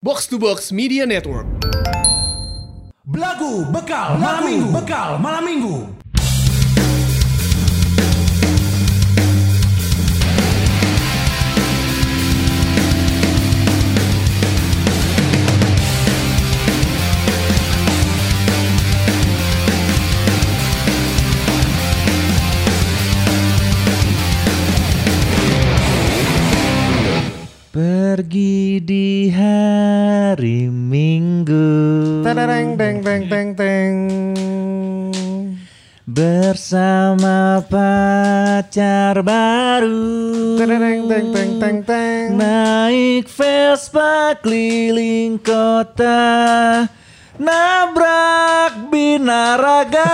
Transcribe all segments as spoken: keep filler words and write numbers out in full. Box to Box Media Network. Belagu bekal malam minggu. Bekal malam minggu. Pergi di hari Minggu. Tadadang, deng, deng, deng, deng. Bersama pacar baru. Tadadang, deng, deng, deng, deng. Naik Vespa keliling kota. Nabrak binaraga.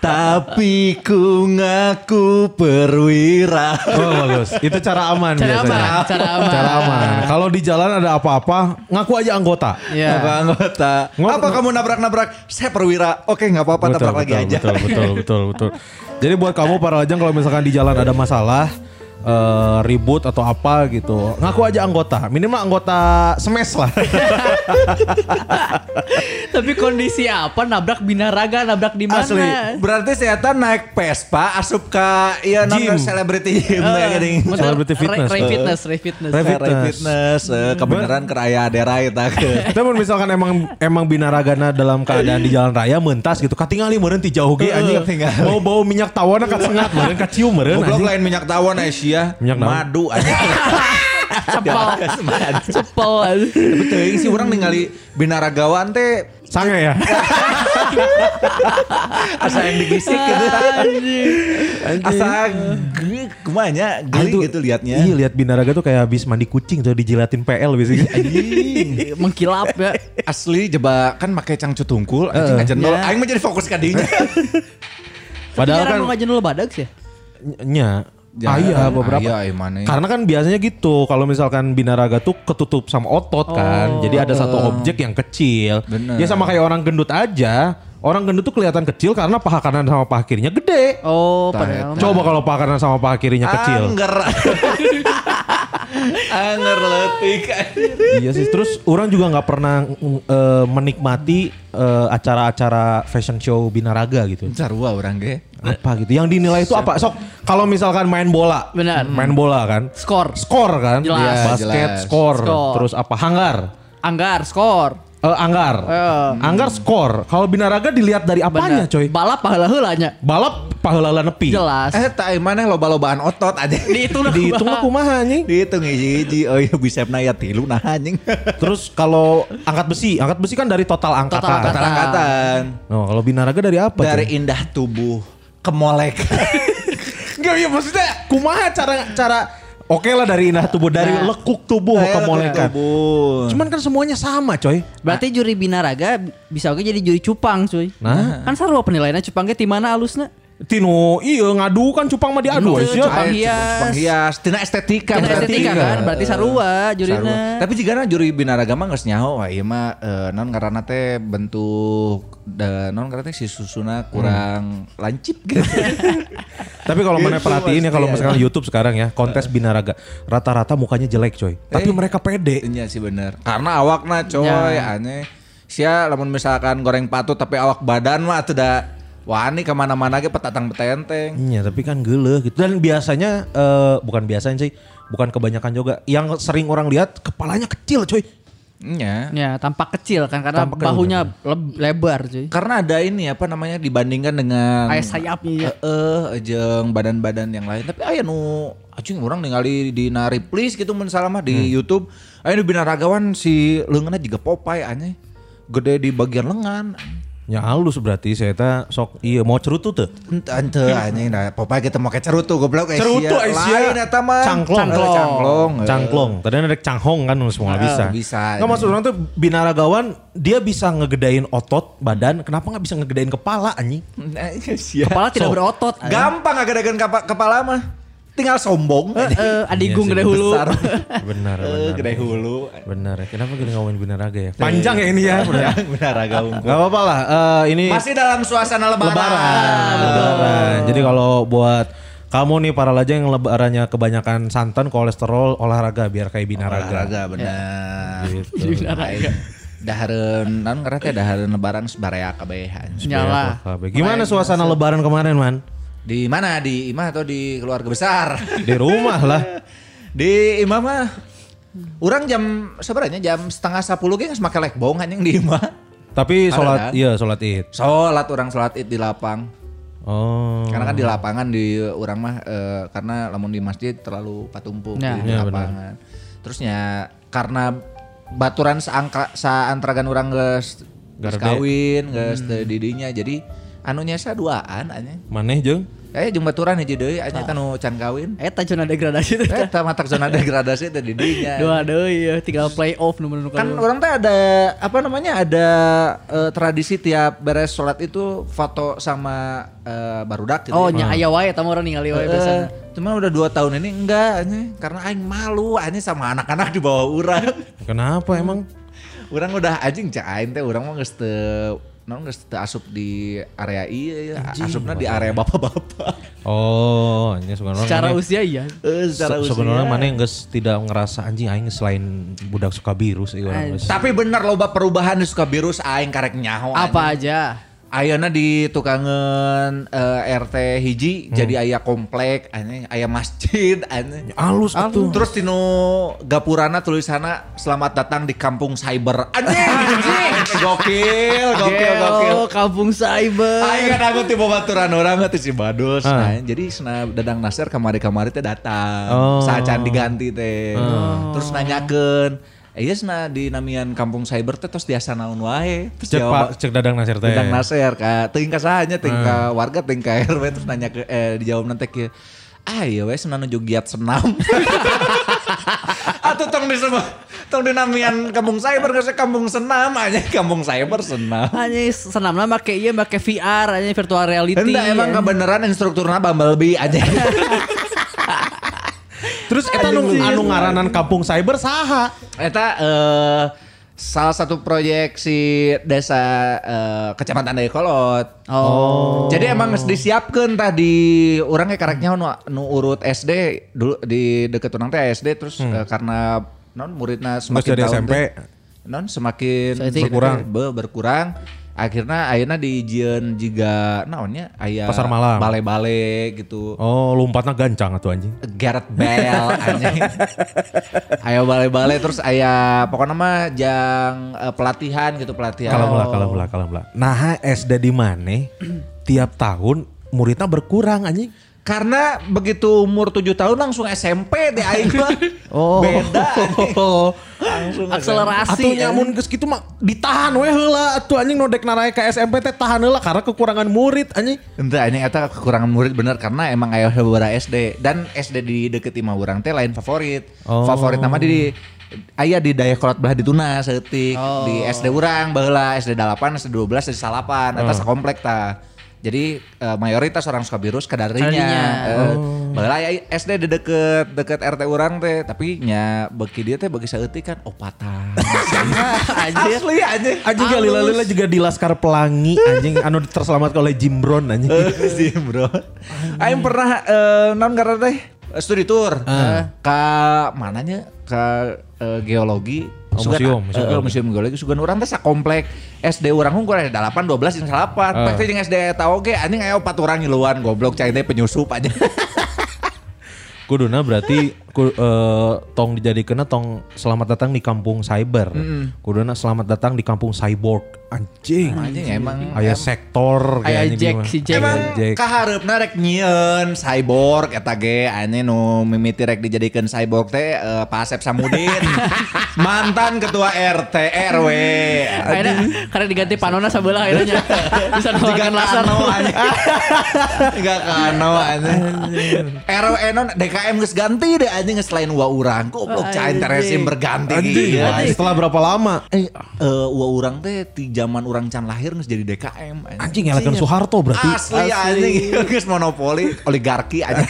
Tapi ku ngaku perwira. Oh bagus. Itu cara aman cara biasanya. Aman, cara aman. Cara aman. Kalau di jalan ada apa-apa, ngaku aja anggota. Iya. Yeah. Anggota. Ngor- apa kamu nabrak-nabrak? Saya perwira. Oke, enggak apa-apa, betul, nabrak betul, lagi betul, aja. Betul, betul, betul, betul. Jadi buat kamu para lajang kalau misalkan di jalan ada masalah, Uh, ribut atau apa gitu, ngaku aja anggota, minimal anggota S M E S lah. Tapi kondisi apa nabrak binaraga, nabrak di mana? Asli, berarti setan naik Vespa asup ke ya nonton celebrity gym, uh, celebrity fitness, ray fitness, ray fitness, ray fitness, ray fitness. Uh, kebenaran keraya daerah eta. Tapi misalkan emang emang binaragana dalam keadaan di jalan raya mentas gitu, katingali meureun ti jauh ge anjing, bau bau minyak tawon kasengat meureun kacium meureun. Goblok lain minyak tawon Asia. Minyak madu aja. Cepol. Cepol. Betul sih orang ningali binaragawan teh sange ya. Asa yang digisik gitu. Asa kumanya geli gitu liatnya. Iya, liat binaraga tuh kayak habis mandi kucing jadi dijilatin P L biasanya. Mengkilap ya. Asli jeba kan make cangcut tungkul anjing ajen nol. Aing mah jadi fokus ka dinya. Padahal kan ajen nol badag sih. Nya. Ayah beberapa ayah, karena kan biasanya gitu kalau misalkan binaraga tuh ketutup sama otot oh, kan jadi ada uh, satu objek yang kecil. Bener. Ya sama kayak orang gendut aja. Orang gendut tuh kelihatan kecil karena paha kanan sama paha kirinya gede. Oh, padahal. Coba kalau paha kanan sama paha kirinya kecil. Angger. Angger letik. Iya sih. Terus orang juga nggak pernah uh, menikmati uh, acara-acara fashion show binaraga gitu. Carua orang ge. Apa gitu? Yang dinilai itu apa? Sok. Kalau misalkan main bola. Benar. Main bola kan. Skor. Skor kan. Jelas. Basket jelas. Skor. Skor. Terus apa? Hanggar. Anggar. Skor. Uh, anggar, uh, anggar skor. Kalau binaraga dilihat dari apanya, bener. Coy? Balap pahala-heulanya. Balap pahala-heula nepi. Jelas. Eh, tak mana loba-lobaan otot aja. Dihitung lah kumaha anjing. Dihitung hiji-hiji. Oh iya bisepna ya tilu nah anjing. Terus kalau angkat besi, angkat besi kan dari total angkatan. Total angkatan. Total angkatan. No, kalau binaraga dari apa? Dari coy? Indah tubuh kemolek. Enggak ya maksudnya kumaha cara cara oke lah dari indah tubuh, dari nah, lekuk tubuh ke molekan. Cuman kan semuanya sama coy. Berarti nah, juri binaraga bisa oke jadi juri cupang coy. Nah, kan sarua penilaiannya cupangnya timana alusnya. Tino, iya ngadu kan cupang mah diadu. Cupang, cupang hias. Cupang hias, tina estetika. Tina estetika kan, berarti sarua jurina. Sarua. Tapi jika juri binaraga mah nges nyaho, wah iya mah uh, non karena teh bentuk, uh, non karena teh si susuna kurang hmm. lancip gitu. Tapi kalau mana perhatiin ya, kalau misalkan YouTube sekarang ya, kontes binaraga, rata-rata mukanya jelek coy. Tapi eh, mereka pede. Iya sih bener, karena awakna coy, ya, aneh. Sia, lamun misalkan goreng patut tapi awak badan mah atau dah. Wah ini kemana-mana aja petatang petenteng. Iya tapi kan gele gitu. Dan biasanya, uh, bukan biasanya sih, bukan kebanyakan juga. Yang sering orang lihat kepalanya kecil coy. Iya. Iya tampak kecil kan karena tampak bahunya kecil, lebar coy. Karena ada ini apa namanya dibandingkan dengan ayah sayapnya. Eh jeng badan-badan yang lain. Tapi ayah nu acung orang ningali di nari please gitu mensalamah di hmm. YouTube. Ayah nu binaragawan si lengannya juga Popeye aneh. Gede di bagian lengan. Ya halus berarti saya tak sok iya mau cerutu tuh. Ente anjing dah Popeye kita mau kayak cerutu goblok Asia. Cerutu Asia lain eta mah cangklong. Cangklong. Cangklong. Cangklong. Tadi ada canghong kan semua bisa. Bisa. Enggak maksud orang tuh binaragawan dia bisa ngegedain otot badan, kenapa enggak bisa ngegedain kepala anjing? Kepala tidak berotot. Gampang ngegedain kepala mah. Tinggal sombong. Heeh, adigung gede hulu. Benar, benar. Gede hulu. Benar. Kenapa kita ngomongin binaraga ya? Panjang ya ini ya. Binaraga unggul. Enggak apa-apa lah. Uh, ini masih dalam suasana lebaran. Lebaran. Lebaran. Jadi kalau buat Kamu nih para lajang yang lebarannya kebanyakan santan, kolesterol, olahraga biar kayak binaraga. Olahraga benar. Ya. Gitu. Binaraga. Dahareun naon karena teh dahareun lebaran sebarea kabeh. Nyala. Gimana suasana Masa. lebaran kemarin, Man? Di mana? Di imah atau di keluarga besar? Di rumah lah. Di imah mah. Urang jam sebenarnya jam setengah sepuluh ge geus make lek bong anjing di imah. Tapi salat iya salat Id. Salat urang salat Id di lapang. Oh. Karena kan di lapangan di urang mah e, karena lamun di masjid terlalu patumpuk nah, di, di ya lapangan. Bener. Terusnya karena baturan seangka saantaragan urang geus geus kawin, geus teu didinya. Jadi anu nya saduaan anya. Maneh jeung aya jeung baturan hiji deui anya anu can kawin. Eta zona degradasi teh. Eta matak zona degradasi teh di dinya. Dua deui ieu tinggal playoff nu menurut kan urang teh ada apa namanya ada uh, tradisi tiap beres salat itu foto sama uh, barudak gitu. Oh nya aya wae eta mah urang ningali wae biasana. Cuman udah dua tahun ini enggak anya karena aing malu anya sama anak-anak di bawah urang. Kenapa hmm. emang? Urang udah anjing cak aing teh urang mah geus teu non nggak asup di area iya, asupnya di area bapak-bapak. Oh, ini sebenarnya. Secara ini, usia iya. Eh, secara se- usia. Sebenarnya mana yang nggak tidak ngerasa anjing aing selain budak Sukabirus. Tapi bener loba perubahan di Sukabirus aing karek nyaho. Apa aing. Aja? Ayeuna di tukangan uh, R T hiji hmm. jadi aya komplek, aya masjid, ane. Alus atuh. Terus tino gapurana tulisanna selamat datang di kampung cyber. Anjing. Gokil, gokil, gokil. Kampung cyber. Aing kan aku tipe baturan urang teh si Badul. Nah, jadi sana Dadang Nasir kamari-kamari teh datang. Oh. Sacan diganti teh. Oh. Terus nanyakeun iya sana di namian kampung cyber teh terus diasa naon wae. Cek Pak, cek Dadang Nasir teh. Dadang Nasir ka teuing ka sahanya teuing ka hmm. warga teuing ka R W terus nanya ke eh dijawab nanti kieu. Ah iya we sana nuju giat senam. Atuh tong di semua tong di namian kampung cyber geus kampung senam aja kampung cyber senam. Anjing senamna make ieu make V R anjing virtual reality. Henteu emang kebeneran instrukturna Bumblebee anjing. Terus eta anu anu ngaranan kampung cyber saha? Eta uh, salah satu proyek si desa uh, Kecamatan Dayakolot. Oh. Jadi emang disiapkeun tah di urang ge karek nyaho nu, nu urut S D dulu di deket urang teh S D terus hmm. uh, karena non muridna semakin tahun S M P non semakin berkurang be, berkurang akhirnya ayeuna di jieun jiga naonnya aya pasar malam bale-bale gitu. Oh, lompatna gancang atuh anjing. Gareth Bale anjing. Aya bale-bale terus aya pokoknya mah jang uh, pelatihan gitu pelatihan. Kalah kalah kalah kalah. Nah, S D di maneh tiap tahun muridnya berkurang anjing. Karena begitu umur tujuh tahun langsung S M P deh aing mah. Oh. Beda. Oh. Langsung akselerasi. Atuh nyamun geus kitu mah ditahan we heula atuh anjing nu dek narae ka S M P teh tahan heula karena kekurangan murid anjing. Henteu anjing eta kekurangan murid bener karena emang aya beberapa S D dan S D di deket imah urang teh lain favorit. Oh. Favorit nama di aya di Dayakolot belah dituna seutik oh. Di S D urang baheula S D delapan, S D dua belas, S D delapan eta sakomplek tah. Jadi uh, mayoritas orang Sukabirus kadarinya. Baheula uh, oh. S D di deket deket R T urang teh, tapi nya beki dia teh beki saeutik kan opatan. Anjir. Asli anjing. Anjing galila-lila juga di Laskar Pelangi anjing anu terselamatkan oleh Jimbron anjing. Jimbron. Aing pernah uh, naon ngaran teh studi tour uh. ka mananya ka uh, geologi. Oh, museum, museum, uh, museum geologi sugan urang teh sakomplek S D urang unggul ada delapan, dua belas, jeung salapan. Pek teh jeung S D eta oge anjing aya opat urang ngiluan goblok cai teh penyusup aja. Kuduna berarti ku, uh, tong dijadikeunna tong selamat datang di kampung cyber. Mm. Kuduna selamat datang di kampung cyborg. Anjing. Anjing emang aya sektor aya Jack si Jack. Emang kahareupna rek nyieun cyborg eta ge ane nu mimiti rek dijadikeun cyborg teh uh, Pak Asep Samudin. Mantan ketua R T R W. Karena diganti panona sabelah akhirnya. Bisa diganti laser anjing. Enggak kano anjing. R W non D K M geus ganti deh anjing selain wa urang goblok cain teresim berganti anjing. Anjing. Setelah berapa lama? Eh uh, wa urang teh di zaman urang can lahir geus jadi D K M anjing. Anjing ngelakeun Soeharto berarti. Asli, asli. Anjing geus monopoli oligarki anjing.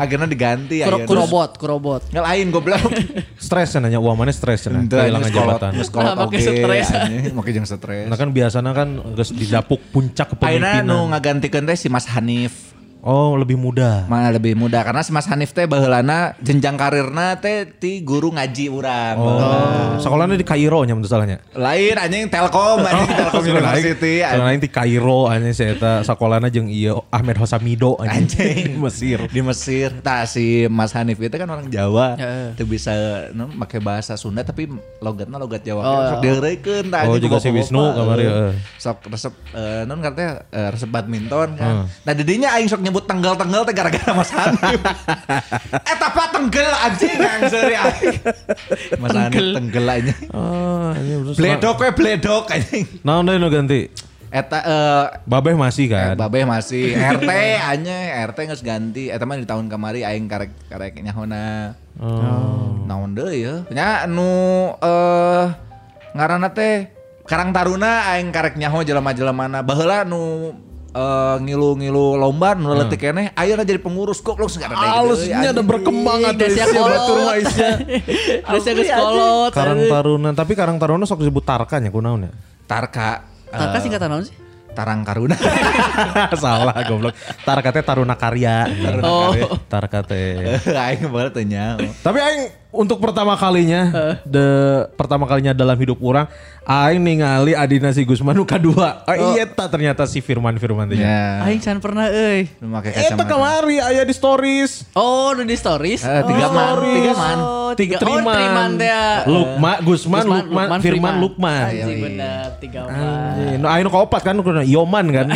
Akhirnya diganti aja. Ku robot, ku robot. Nggak lain goblok. Stres nanya, wah mana stres nanya. Kehilangan jabatan. Sekolah oke. Makai yang stres. Nah kan biasanya kan geus didapuk puncak kepemimpinan. Aina nu ngagantikan teh si Mas Hanif. Oh, lebih muda. Mana lebih muda karena si Mas Hanif teh baheulana jenjang karirna teh ti guru ngaji urang. Oh. Sekolahnya di Kairo nya mun salahnya. Lain anjing Telkom, anjing Telkom University. Lain di Kairo anjing saya eta sekolahna jeung ieu Ahmed Hosamido anjing di Mesir. Di Mesir. Tah si Mas Hanif itu kan orang Jawa. Teu bisa no, make bahasa Sunda tapi logatna logat Jawa. Oh, sok dieurekeun tah. Oh, juga si Wisnu kamari heeh. Sok resep non katanya resep badminton kan. Nah dedinya aing sok nyebut tenggal-tenggal teh gara-gara Mas Hanif. Eh tapi tenggel anjing anjir anjing. Mas Hanif tenggel anjing. Oh, bledok we bledok anjing. Naon deui nu ganti? Eta uh, babeh masih kan. Babeh masih R T anjing, R T geus ganti. Eta mah di tahun kamari aing karek-karek nyahona. Oh. Naon deui yeuh? Nya nu eh ngaranna teh Karang Taruna aing karek nyaho jelema-jelemana. Baheula nu Uh, ngilu-ngilu lomba nu leutik keneh ayeuna jadi pengurus kok lu segala deh. Alusnya ada berkembang ada sia batur waisnya. Alusnya geus kolot. Karang Taruna, tapi Karang Taruna sok disebut Tarka nya kunaon ya? Tarka. Tarka uh, singkatan naon sih? Tarang Taruna. Salah goblok. Tarka teh Taruna Karya. Taruna oh. Karya. Tarka teh. Aing baheula teh nya. Tapi aing untuk pertama kalinya, uh. the pertama kalinya dalam hidup orang, aing ningali adina si Gusman nu kadua. Ah oh. Iya ta ternyata si Firman-Firman teh. Yeah. Aing can pernah euy. Eta kamari aya di stories. Oh, nu di stories. Uh, tiga oh. man, tiga man. Oh, tiga oh, man teh. Lukma, Gusman, Lukman, Lukman, Lukman Firman, Lukman. Anjing bener, tiga man. Nah, aing nu kaopat kan kuduna Yoman kan.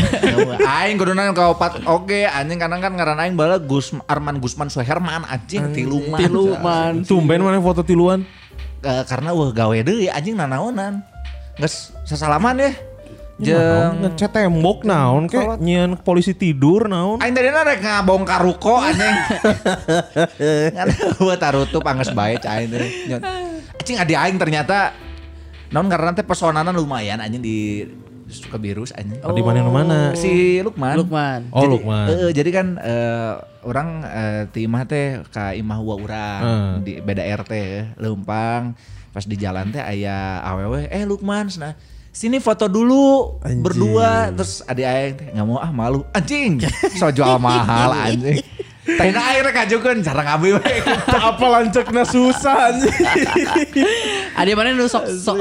Aing kuduna kaopat oge, anjing kadang kan ngaran aing baheula Gusman Arman Gusman Suherman anjing tiluman. Tiluman. Ben mana foto tiluan? Uh, karena wah gawe deui anjing nanaonan. Geus sasalaman deh. Jeung ngecat tembok naon ke nyen polisi tidur naon. Aing tadina rek ngabongkar ruko anjing. Ngadawa tarutup angges bae cai teh. Anjing adi aing ternyata naon karena teh pesonana lumayan anjing di Sukabirus anjing. Oh, di mana mana? Si Lukman. Lukman. Oh, jadi, Lukman. Uh, jadi kan uh, orang uh, ti imah teh ka imah wa urang uh. di beda R T leumpang. Pas di jalan teh aya awewe, eh Lukman sana. Sini foto dulu anjing. Berdua terus adik aing teh enggak mau ah malu. Anjing. So jual mahal anjing. Tena air kajukeun cara ngabeu we. Apa lanceukna susah anjing. Ade mane nu sok sok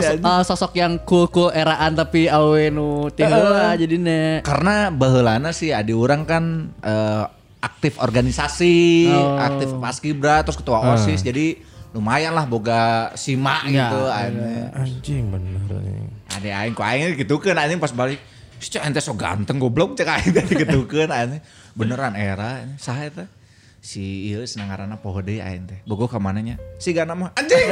sosok yang cool-cool eraan tapi awe nu tiheula jadina. Karena baheulana sih ade urang kan uh, aktif organisasi, oh. aktif paskibra terus ketua uh. OSIS jadi lumayan lah boga simak ya, gitu anjing. Anjing bener anjing. Ade aing ku aing gitukeun anjing pas balik. Cek ente so ganteng goblok cek aing teh diketukeun anjing. Beneran era saha eta si ieu senang ngaranna poho deui aing teh bogo ka mana nya si gana mah anjing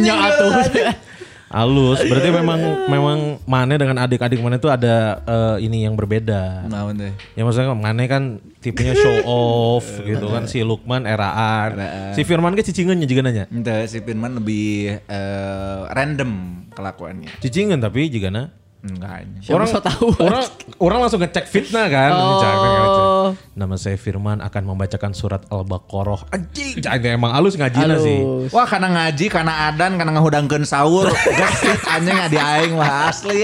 nya atuh halus berarti memang memang mane dengan adik-adik mane tuh ada uh, ini yang berbeda naon teh ya maksudnya mane kan tipenya show off gitu kan si Lukman eraan si Firman ge cicingeun juga nanya henteu si Firman lebih uh, random kelakuannya cicingeun tapi jigana enggak. Orang so tahu. Orang orang langsung ngecek fitnah kan. Oh. Nama saya Firman akan membacakan surat Al-Baqarah. Anjing, emang halus ngajina sih. Wah, karena ngaji, karena adan, karena ngahudangkeun sahur. Gasik anjing adi aing mah asli.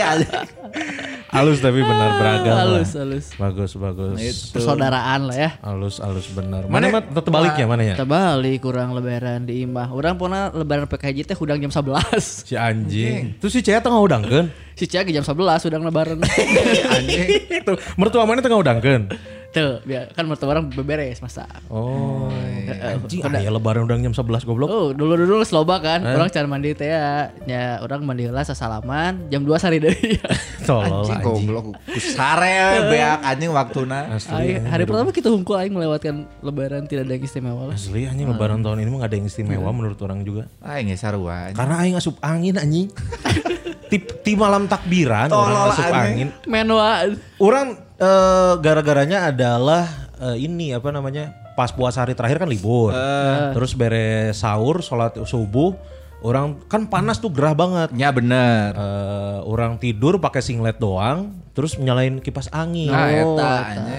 Halus tapi benar beragam. Halus, halus. Bagus, bagus. Persaudaraan lah ya. Halus, halus benar. Mana mah terbaliknya mana ya? Terbalik kurang lebaran di imah. Urang pona lebaran P K J teh hudang jam sebelas. Si anjing. Terus si Cea teh ngahudangkeun. Si Cea jam sebelas udang lebaran. Anjing. Tuh, mertua mana tengah udangkeun. Tuh, biar kan mertua orang beberes masak. Oh. Anjing, ada ya lebaran udang jam sebelas goblok. Oh, dulu-dulu sloba kan. Eh. Orang cara mandi teh ya. Ya, orang mandi heula sasalaman jam dua sari deui. Tolol anjing goblok. Kusare beak anjing waktuna. Asli, Ay, hari pertama kita hungkul aing melewatkan lebaran tidak ada yang istimewa lah. Asli anjing hmm. lebaran tahun ini mah enggak ada yang istimewa hmm. menurut orang juga. Aing ge sarua. Karena aing asup angin anjing. Di malam takbiran orang masuk angin. Menuan. Orang uh, gara-garanya adalah uh, ini apa namanya pas puasa hari terakhir kan libur. Uh. Terus beres sahur, sholat subuh. Orang kan panas tuh gerah banget. Ya benar. Uh, orang tidur pakai singlet doang. terus nyalain kipas angin. Nah, oh, eta,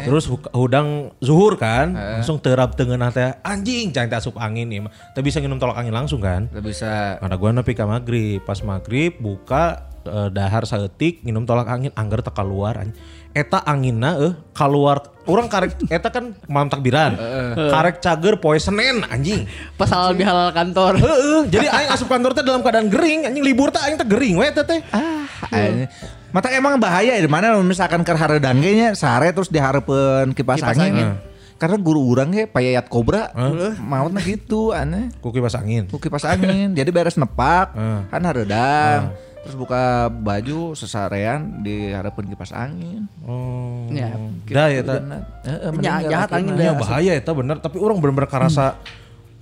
terus hudang zuhur kan, eh. langsung terap tengenah teh anjing, cang teh asup angin ieu. Teh bisa nginum tolak angin langsung kan? Teu bisa. Karena gua nepi ka magrib, pas magrib buka eh, dahar saeutik nginum tolak angin anggar teh kaluar anjing. Eta anginna eueuh kaluar. Urang karek eta kan malam takbiran. Karek cager poe Senen anjing. Pas halal bihalal kantor. Heeh, jadi aing asup kantor teh dalam keadaan gering, anjing libur teh aing teh gering we teh teh. Ah, aing. Mata emang bahaya di mana misalkan ke hareudang ge nya sare terus dihareupeun kipas, kipas angin. angin. Karena guru urang ge payayat kobra, heeh, maotna gitu aneh. Ku kipas angin. Ku kipas angin. Jadi beres nepak, kan hareudang. Terus buka baju sesarean diharapkan kipas angin. Oh. Ya, dah ya ta. Heeh, jahat angin dah bahaya eta bener, tapi orang bener-bener karasa hmm.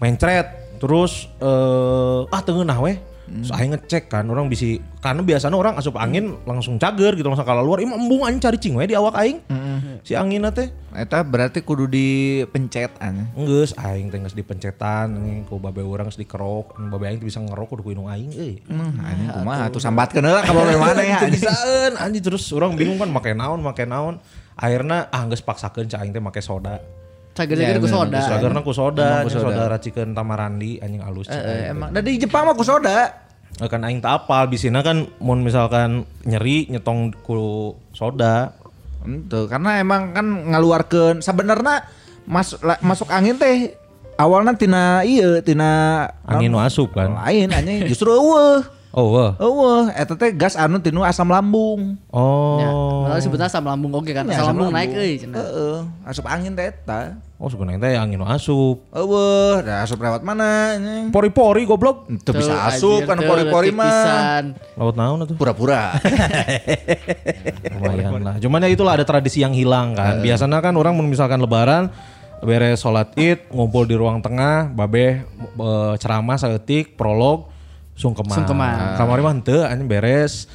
mencret. Terus uh, ah teungeunah we. Hmm. So, aing ngecek kan orang bisi karena biasanya orang asup angin langsung cager gitu langsung kalah luar. Ima embung anjing cari cing we di awak aing. Hmm. Si anginna teh eta berarti kudu dipencet aneh. Enggeus aing teh geus dipencetan hmm. ku babe urang geus dikerok, babe aing teh bisa ngerok kudu ku indung aing euy. Hmm. Aneh kumaha atuh sambatkeun heula ka babe maneh ya. Bisaeun anjing terus orang bingung kan make naon make naon. Akhirna ah geus paksakeun ca aing teh make soda. Cager-cager ku soda. Cagerna ku soda, soda racikeun tamarandi anjing alus. Heeh, emang. Da di Jepang mah ku soda. Kan aing teu apal bisina kan mun misalkan nyeri nyetong ku soda. Henteu, karena emang kan ngaluarkeun sabenerna mas, masuk angin teh awalna tina ieu tina angin nu asup kan. Lain anjing justru eueuh. Oh wah. Oh wah, eta teh gas anu tinu asam lambung. Oh. Ya, padahal sebetulnya asam lambung oke kan. Asam, asam lambung naik euy cenah. Heeh, asup angin teh eta. Oh, sebenarnya teh angin nu asup. Eueuh, da asup lewat mana anjing? Pori-pori goblok. Teu bisa asup kan pori-pori mah. Lewat naon atuh? Pura-pura. Lumayan lah. Cuman ya itulah ada tradisi yang hilang kan. E-e. Biasanya kan orang misalkan lebaran beres salat Id, ngumpul di ruang tengah, babeh ceramah saeutik, prolog sungkeman, sungkeman. Kamari mah henteu anjing beres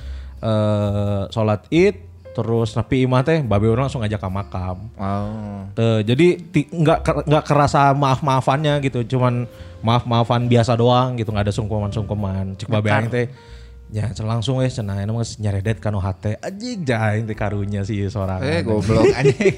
uh, salat Id terus nepi imah teh babe urang langsung ngajak ka makam. Oh. Teu jadi enggak enggak kerasa maaf-maafannya gitu, cuman maaf-maafan biasa doang gitu, enggak ada sungkeman-sungkeman. Cek babe aing teh nya langsung weh cenah anu geus nyaredet kana hate. Anjing jaing teh karunya si sorang. Eh goblok anjing.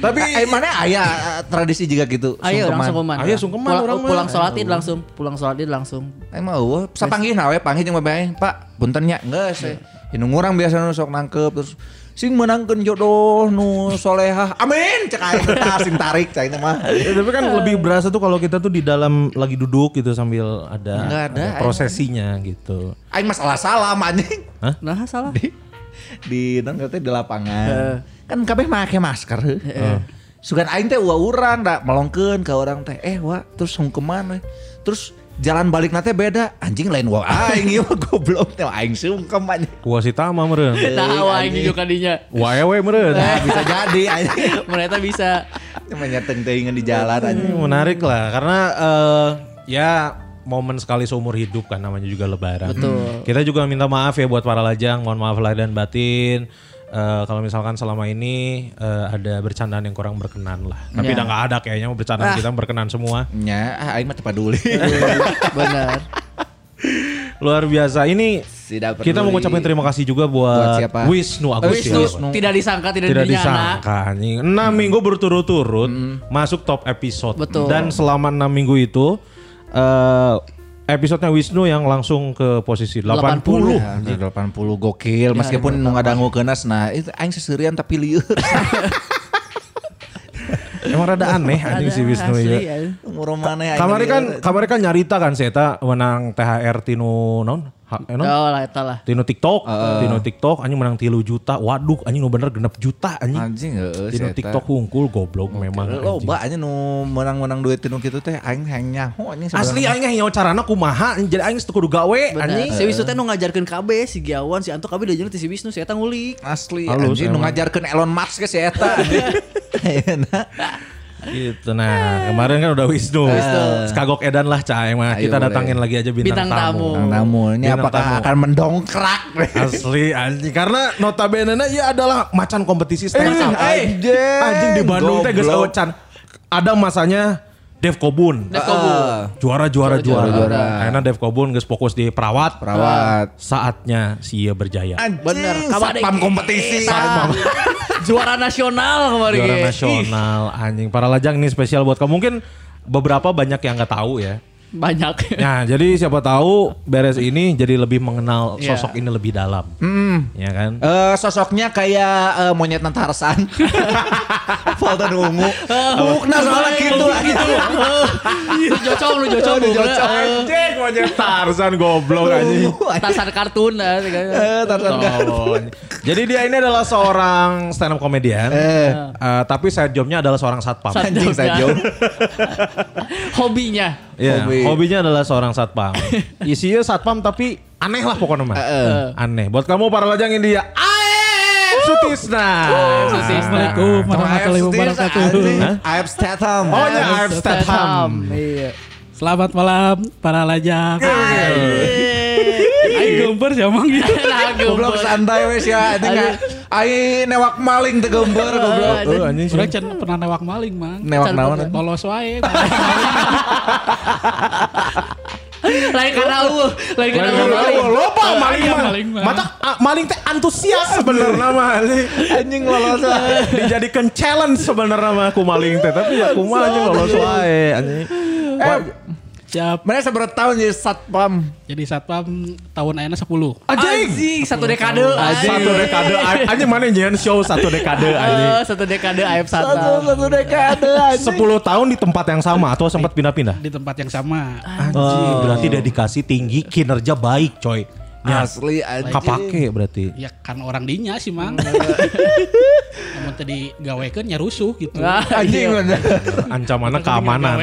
Tapi eh mana aya tradisi juga gitu sungkeman. Aya sungkeman urang mah. Pulang sholat Id langsung, pulang sholat Id langsung. Aing mah eueuh sapanggihna we panggih jeung babe aing, Pak, punten nya geus. Indung urang biasana sok nangkep terus sing menangkeun jodoh nu solehah. Amin cek aing tah sing tarik cai mah. Tapi kan lebih berasa tuh kalau kita tuh di dalam lagi duduk gitu sambil ada, ada prosesinya gitu. Aing masalah salah anjing. Hah? Nah, salah. Di non katanya di lapangan uh. kan kabeh make masker uh. sugan aing teh uwa urang da melongkeun ka urang teh eh wa terus sungkeman weh terus jalan balik na teh beda anjing lain uwa aing ieu goblok teh aing sungkem anjing uwa si tama meureun tah uwa aing juga dinya uwa ewe meureun bisa jadi anjing mun eta bisa menyeteng teuingan di jalan anjing menarik lah karena uh, ya momen sekali seumur hidup kan namanya juga lebaran. Betul. Kita juga minta maaf ya buat para lajang, mohon maaf lahir dan batin. Uh, kalau misalkan selama ini uh, ada bercandaan yang kurang berkenan lah. Tapi udah ya. Gak ada kayaknya bercandaan ah. Kita berkenan semua. Ya, ah, aing mah tepaduli. Benar. Luar biasa ini kita mau ngucapin terima kasih juga buat, buat Wisnu Agus Wisnu ya, tidak disangka tidak, tidak disangka nih enam hmm. minggu berturut-turut hmm. masuk top episode. Betul. Dan selama enam minggu itu Uh, episodenya Wisnu yang langsung ke posisi delapan puluh delapan puluh, ya, delapan puluh gokil ya, meskipun ya, ngadangu keunas nah itu aing seserian tapi liur. Emang rada aneh anjing si Wisnu ieu. Ya. Ka- kamari kan kamari kan nyarita kan si eta menang T H R tinu naon? Enon? Oh lah eta lah. Tino TikTok, uh, Tino TikTok anjing menang tilu juta. Waduh anjing nu no bener genep juta anjing. Anjing heueuh. Tino TikTok hungkul goblok okay. Memang anjing. Loba anjing nu no menang-menang duit tino kitu teh aing hayang nyaho anjing. Asli aing hayang carana kumaha jadi aing kudu gawe anjing. Si Wisnu teh nu ngajarkeun kabeh si Giawan si Anto kabeh diajarkeun ti si Wisnu si eta ngulik. Asli anjing nu ngajarkeun Elon Musk ge si eta. Ayeuna. Gitu nah kemarin kan udah Wisnu uh, skagok edan lah cai mah kita datangin boleh. Lagi aja bintang, bintang tamu bintang tamu ini bintang apakah tamu. Akan mendongkrak asli anjing karena notabene nya ia adalah macan kompetisi stand up eh, anjing. Anjing di Bandung teh geus ocan ada masanya Dev Kobun. Dev Kobun. Uh, juara juara juara. juara. Karena Dev Kobun geus fokus di perawat. Perawat. Saatnya Sia berjaya. Anjing, bener. Satpam kompetisi. Satpam. Juara nasional kemarin. Juara nasional. Anjing, para lajang ini spesial buat kamu. Mungkin beberapa banyak yang enggak tahu ya. Banyak. Nah, jadi siapa tahu beres ini jadi lebih mengenal sosok yeah. ini lebih dalam. Mm. Ya kan? Uh, sosoknya kayak uh, monyetnya Tarzan. Voltan ungu. Bukna soalnya gitu lagi. Lu jocong, lu jocong. Lu jocong. Anjing, monyet Tarzan goblok anjing. Tarzan kartun. Eh, Tarzan kartun. Jadi dia ini adalah seorang stand up comedian. Tapi side jobnya adalah seorang satpam. Anjing side job. Hobinya. Yeah, hobi. Hobinya adalah seorang satpam. Isinya satpam tapi aneh lah pokoknya mah. Uh, uh. Aneh. Buat kamu para lajang India, Aep Sutisna. Assalamualaikum warahmatullahi wabarakatuh. Aep Statham. Oh ya Aep Statham. Selamat malam para lajang. Aing gember sih emang gitu. Goblok santai wes ya. Aing newak maling teu gember goblok. Heuh anjing. Urang can pernah newak maling, Mang. Newak naon? Polos wae. Lain kana eueuh, lain kana eueuh. Loba maling mah. Mata maling teh antusias sebenarnya mah. Anjing lolos wae. Dijadikeun challenge sebenarnya mah ku maling teh, tapi ya kumaha anjing lolos wae anjing. Siap. Mana seberapa tahun jadi satpam? Jadi satpam tahun ayeuna sepuluh. Anjing, satu dekade. Anjing. Satu dekade. Anjing mana nyian show satu dekade anjing. Oh, satu dekade Aep Satpam. Satu, satu dekade anjing. Sepuluh tahun di tempat yang sama atau sempat pindah-pindah? Di tempat yang sama. Anjing, oh. Berarti dedikasi tinggi, kinerja baik coy. Ya, asli aja. Kapake berarti. Ya kan orang dinya sih Mang. Namun tadi gawekeun nya rusuh gitu. Anjing bener. Ancamanna keamanan.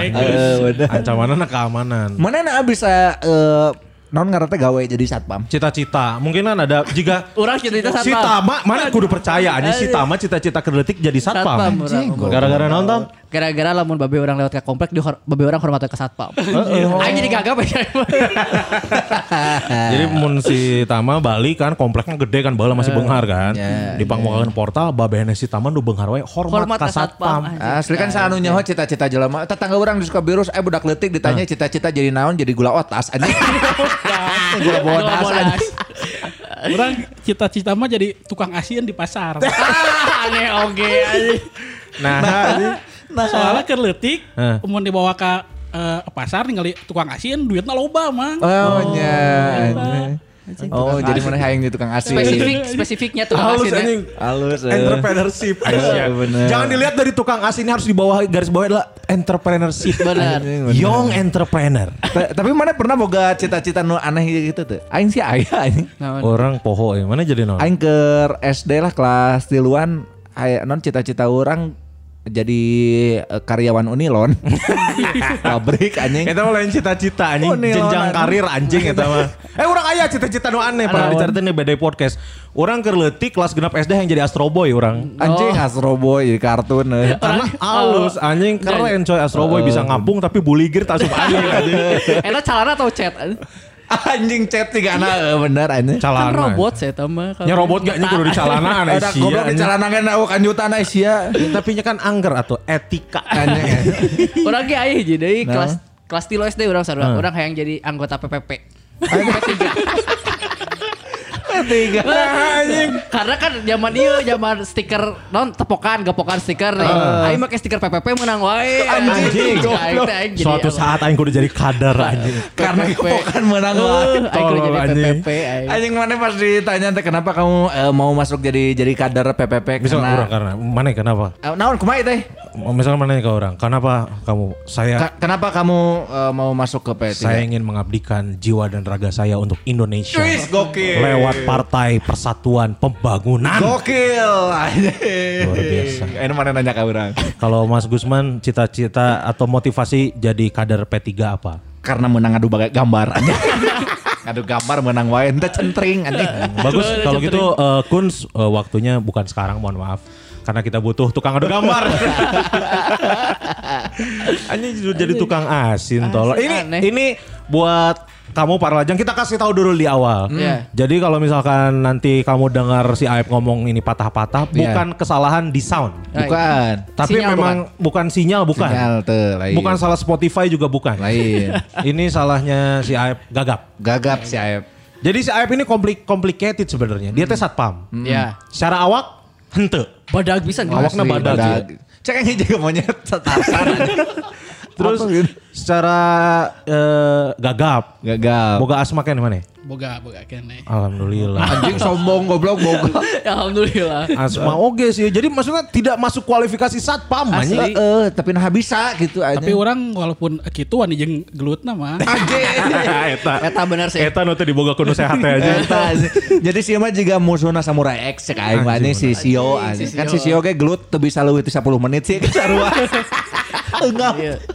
Ancamanna keamanan. Manehna abis uh, non ngarete gawe jadi satpam. Cita-cita. Mungkin kan ada jika urang cita-cita satpam. Si Tama mana kudu percaya anjing si Tama cita-cita kedetik jadi satpam. Gara-gara nonton gara-gara lamun babe orang lewat ke komplek di babe orang hormatnya ke satpam. Aing jadi gagap ya. Jadi mun si Tama balik kan kompleknya gede kan baheula masih beunghar kan. Yeah, dipangmukakeun yeah. portal babehna si Tama nu beunghar wae hormat ke satpam. Asli kan saanu nyaho cita-cita jelema. Tetangga urang di Sukabirus eh budak leutik ditanya huh? Cita-cita jadi naon jadi gula otas anjing. Gula bodas. Urang cita-cita mah jadi tukang asian di pasar. Aneh oge anjing. Nah, nah, soalnya keleutik, uh. mun dibawa ke uh, pasar ningali tukang asin duitna loba Mang. Oh, oh nya. Oh, oh jadi mana hayang di tukang asin. Spesifik spesifiknya tukang asin. Halus. Ya. Entrepreneurship. Asia, jangan dilihat dari tukang asin ini harus di bawah garis bawah adalah entrepreneurship. Benar. Young entrepreneur. Tapi mana pernah boga cita-cita nu aneh gitu tuh? Aing sih aya anjing. Orang poho ya. Mana jadi naon? Aing keur S D lah kelas tiluan aya non cita-cita orang jadi uh, karyawan Unilon pabrik anjing eta mah lain cita-cita anjing jenjang karir anjing eta mah eh urang aya cita-cita nu aneh pernah diceritain di Badai Podcast urang keur leutik kelas genap S D yang jadi Astroboy urang anjing oh. Astroboy jadi kartun eh. Karena halus anjing keren coy Astroboy uh. bisa ngapung tapi buligir tak asup anjing eta calana atau chat anjing chat sih karena bener anjing calana kan robot sih teman ya robot gak nyukur di calana aneh sih goblok di calana kan kanjutan aneh sih ya tapi nya kan angger atau etika aneh orang kayak aja jadi kelas kelas tilo S D orang sadar orang yang jadi anggota P P P tiga anjing karena kan zaman ieu zaman stiker non tepokan gepokan stiker aing make stiker P P P menang wae anjing suatu saat aing kudu jadi kader anjing karena gepokan menang wae aing kudu jadi P P P anjing mana pas ditanya teh kenapa kamu mau masuk jadi jadi kader P P P karena karena mana kenapa naon kumaha teh misalnya mana ke orang kenapa kamu saya kenapa kamu mau masuk ke P P P saya ingin mengabdikan jiwa dan raga saya untuk Indonesia lewat Partai Persatuan Pembangunan. Gokil. Luar biasa. Ini mana nanya ke orang. Kalau Mas Gusman cita-cita atau motivasi jadi kader P tiga apa? Karena menang adu bagai gambar. Aduh gambar menang wae ente centring anjing. Bagus kalau gitu uh, Kunz uh, waktunya bukan sekarang mohon maaf. Karena kita butuh tukang adu gambar. Anjing jadi tukang asin tolong. Ini aneh. Ini buat kamu Pak Lajang, kita kasih tahu dulu di awal. Yeah. Jadi kalau misalkan nanti kamu dengar si Aep ngomong ini patah-patah, yeah. bukan kesalahan di sound. Bukan. Tapi sinyal memang bukan. bukan sinyal, bukan. Sinyal tuh, lain. Bukan salah Spotify juga bukan. Lain. Ini salahnya si Aep gagap. Gagap si Aep. Jadi si Aep ini komplik complicated sebenarnya. Dia teh satpam. Iya. Mm. Yeah. Secara awak henteu. Badag bisa. Awakna badag. badag. Cek aja jaga monyet Tarzan. Terus gitu? Secara uh, gagap, gagap. Boga asma kan mana? Boga, boga kene. Alhamdulillah. Anjing sombong goblok boga. Alhamdulillah. Asma oge sih. Jadi maksudnya tidak masuk kualifikasi satpam anjing. Heeh, tapi nah bisa gitu aja. Tapi orang walaupun kitu anu jeung gelutna mah. Anjing. Eta. Eta bener sih. Eta nu teh diboga kudu sehat aja. Jadi si mah juga musuhna samurai X cek aing mah si Sio anjing. Kan si Sio ge gelut teu bisa leuwih ti sepuluh menit sih sarua. Enggak.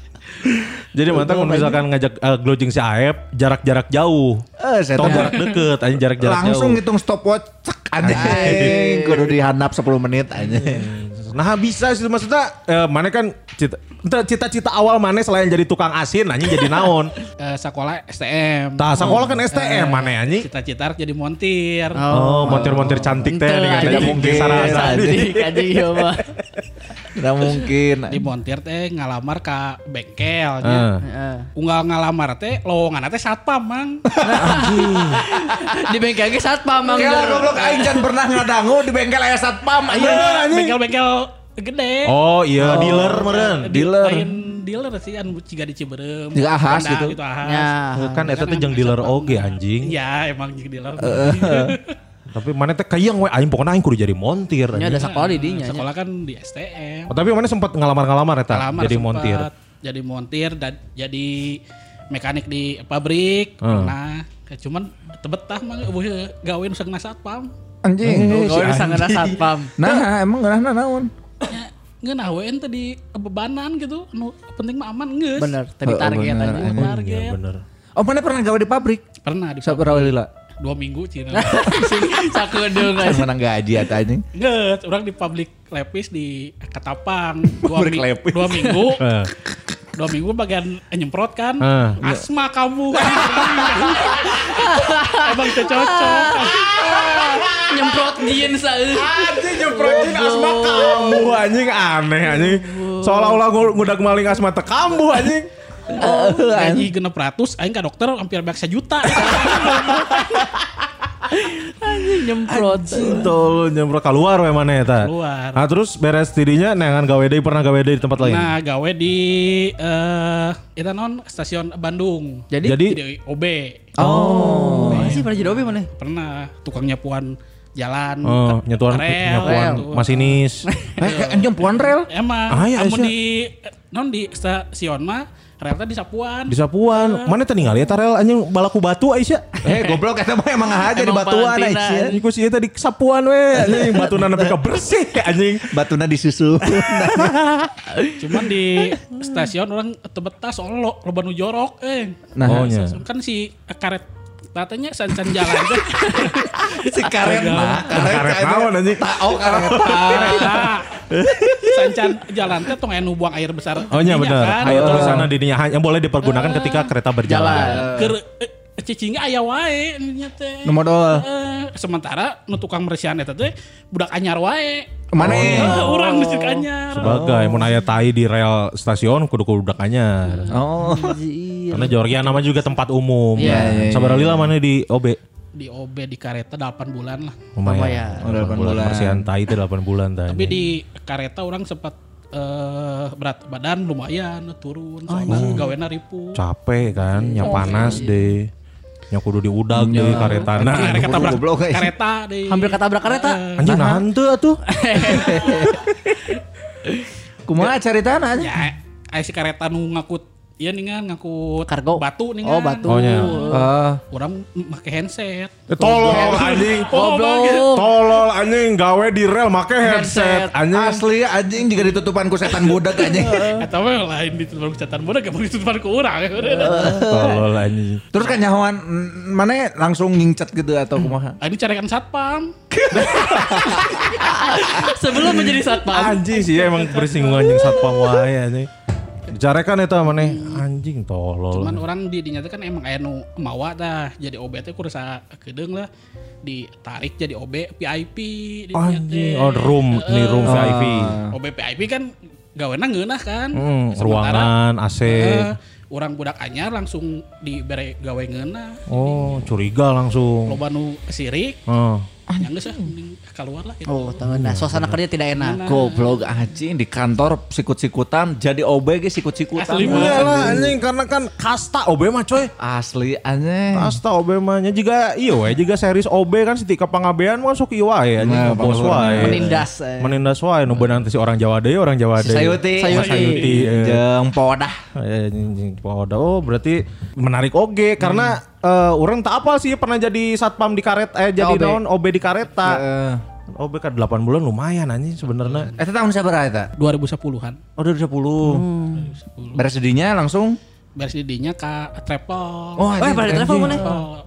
Jadi mantap kalau misalkan ngajak uh, glojing si Aep jarak-jarak jauh. Eh, saya jarak deket, aja jarak-jarak jauh. Langsung hitung stopwatch cek anjing. Kudu dihandap sepuluh menit anjing. Nah, bisa sih maksudnya uh, mana kan cita, cita-cita awal mana selain jadi tukang asin anjing jadi naon? Uh, sekolah S T M. Tah, sekolah kan S T M uh, mana anjing? Cita-cita jadi montir. Oh, oh montir-montir cantik teh tidak mungkin sarasa anjing ieu mah. Tidak mungkin. Di montir teh ngalamar ka bengkel. Uh. Uh. Unggal ngalamar teh lowongan teh satpam mang. Di bengkel ge satpam mang. Ya goblok aing jangan pernah ngadangu di bengkel aya satpam. Iya, bengkel-bengkel gede. Oh iya, oh. dealer meureun. Dealer. Lain dealer sih anu ciga di Ciberem. Ciga ahas gitu. Gitu ahas. Ya. Kan eta teh jeung dealer oge anjing. Iya, emang jeung dealer. Tapi mana teh kayang we aing pokona aing kudu jadi montir. Ya ada sekolah di dinya. Sekolah kan di S T M. Oh, tapi mana sempat ngalamar-ngalamar eta jadi sempet montir. Jadi montir dan jadi mekanik di pabrik. Hmm. Nah, cuman tebetah mah gawe nu sangna satpam. Anjing, gawe nu sangna satpam. Nah, emang ngeunahna naon? Ngeunah we teh di bebanan gitu. Nu penting mah aman geus. Bener, tadi target aja target. Bener. Oh, mana pernah gawe di pabrik? Pernah di pabrik. Dua minggu Cina. Cakedeng aja. Menang gaji atanya. Nget, orang di public lepis di Ketapang. Dua, mi- dua minggu. Dua minggu bagian nyemprot kan. Asma kamu. Emang cocok. Nyemprot jeans aja. Anjing nyemprot jeans asma kamu. Anjing aneh anjing. Seolah-olah ngudag maling asma tekambu anjing. Oh, gaji genep ratus, aing ka dokter hampir banyak sejuta. Anjing nyemprot. Tol nyemprot keluar we mana eta. Nah terus beres tidinya neangan gawe deui pernah gawe deui di tempat lain. Nah gawe di eh uh, eta non stasiun Bandung. Jadi, jadi di O B. Oh. Mana sih pernah jadi O B mana? Pernah tukang nyapuan jalan, oh, nyetuan, rel, nyapuan rel. Masinis. Heh, nyapuan rel. Emang amun di non di stasiun mah rel tadi disapuan. Disapuan. Uh. Mana tadi ngali eta rel anjing balaku batu Aisyah. Eh goblok eta mah emang aja di batuan Aisyah. Iku si eta di sapuan we anjing batuna nepi ka bersih anjing. Batuna disusu. Cuman di stasiun orang teu betah soalnya loba nu jorok eh. Nah, oh, ya. Kan si karet tatanya san-san jalan. Si karet mah karet naon anjing? Tao karet. Sancan jalan teh tong anu buang air besar. Oh iya bener. Kan? Air tulisanna di dinya yang boleh dipergunakan uh, ketika kereta berjalan. Keur cicing aya wae nya teh. Nu modal. Sementara nu tukang meresian eta teh budak anyar wae. Mana oh, urang budak anyar. Sebagai mun aya tai di rel stasiun kudu-kudu budak anyar. Oh. Karena Georgia nama juga tempat umum. Yeah, yeah, sabar lila mana di O B? Di O B di kareta delapan bulan lah. Lumayan. Oh, delapan bulan. Persian tai itu delapan bulan tadi. Tapi di kareta orang sempat uh, berat badan lumayan turun soalnya oh, gawena ripuh. Capek kan, nya oh, panas iya. Deh. Nya kudu diudag deh karetana. Kareta ketabrak kareta deh. Hampir ketabrak kareta. Anjing nahan teu atuh. Kumaha caritana anjing? Ya, aya si kareta nu ngakut iya ningan ngaku kargo batu ningan. Oh batu. Oh, ya. uh. Orang make handset. Tolol anjing. Tolol anjing gawe di rel make handset. Anjing asli anjing jika ditutupan ku setan bodak anjing. Atau lain ditutupan ku setan bodak emang ditutupan ku urang. Tolol anjing. Terus kan nyahoan mana langsung ngingcet gitu atau kumaha? Ini carikan satpam. Sebelum menjadi satpam. Anjing sih emang bersinggungan jeung satpam wae anjing. dicarekan eta maneh anjing tolol. Cuman orang di dinyatakan emang aya nu mawa tah jadi O B teh kurasa kedeung lah ditarik jadi O B P I P di anjing oh room uh, nih room P I P. Uh. O B P I P kan gawena ngeunah kan hmm, ruangan A C. Uh, Orang budak anyar langsung diberi gawe ngeunah. Oh, curiga langsung. Loba nu sirik. Heeh. Ya geus ah mending keluar lah gitu. Oh, teu enak. Suasana kerja tidak enak. Goblok anjing di kantor sikut-sikutan jadi O B ge sikut-sikutan. Asli lah anjing karena kan kasta O B mah coy. Asli anjing. Kasta O B mah nya jiga ieu we jiga series O B kan si tika pangabean mah sok ieu wae anjing bos wae. Menindas. Menindas wae nu beunang teh si orang Jawa deui orang Jawa deui. Sayuti. Sayuti jeung podah. Poda, oh berarti menarik oge karena hmm. uh, orang tak apa sih pernah jadi satpam di karet eh jadi naon O B di kareta. Uh. O B kan delapan bulan lumayan anjing sebenarnya. Eta tahun sabaraha eta? dua ribu sepuluhan. Oh dua ribu sepuluh. Hmm. dua ribu sepuluh. Beres didinya langsung beres didinya ka travel. Oh, eh pada travel mana?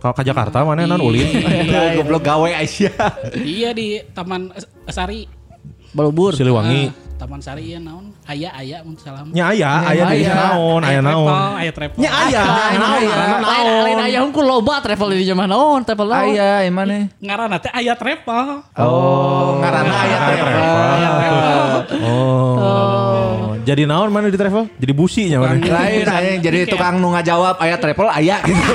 Ka ka Jakarta mana naon ulin. Goblok gawe Aisyah. Iya di Taman Sari. Balubur. Siliwangi. Uh. Taman Sari ya naon aya aya mun salam nya aya aya di naon aya naon aya travel nya aya naon lain aya hungkul loba travel di jaman naon travel aya emane ngaranna teh aya travel oh ngaranna aya travel oh jadi naon mana di travel jadi busi nya mana lain aya jadi tukang nu ngajawab aya travel aya gitu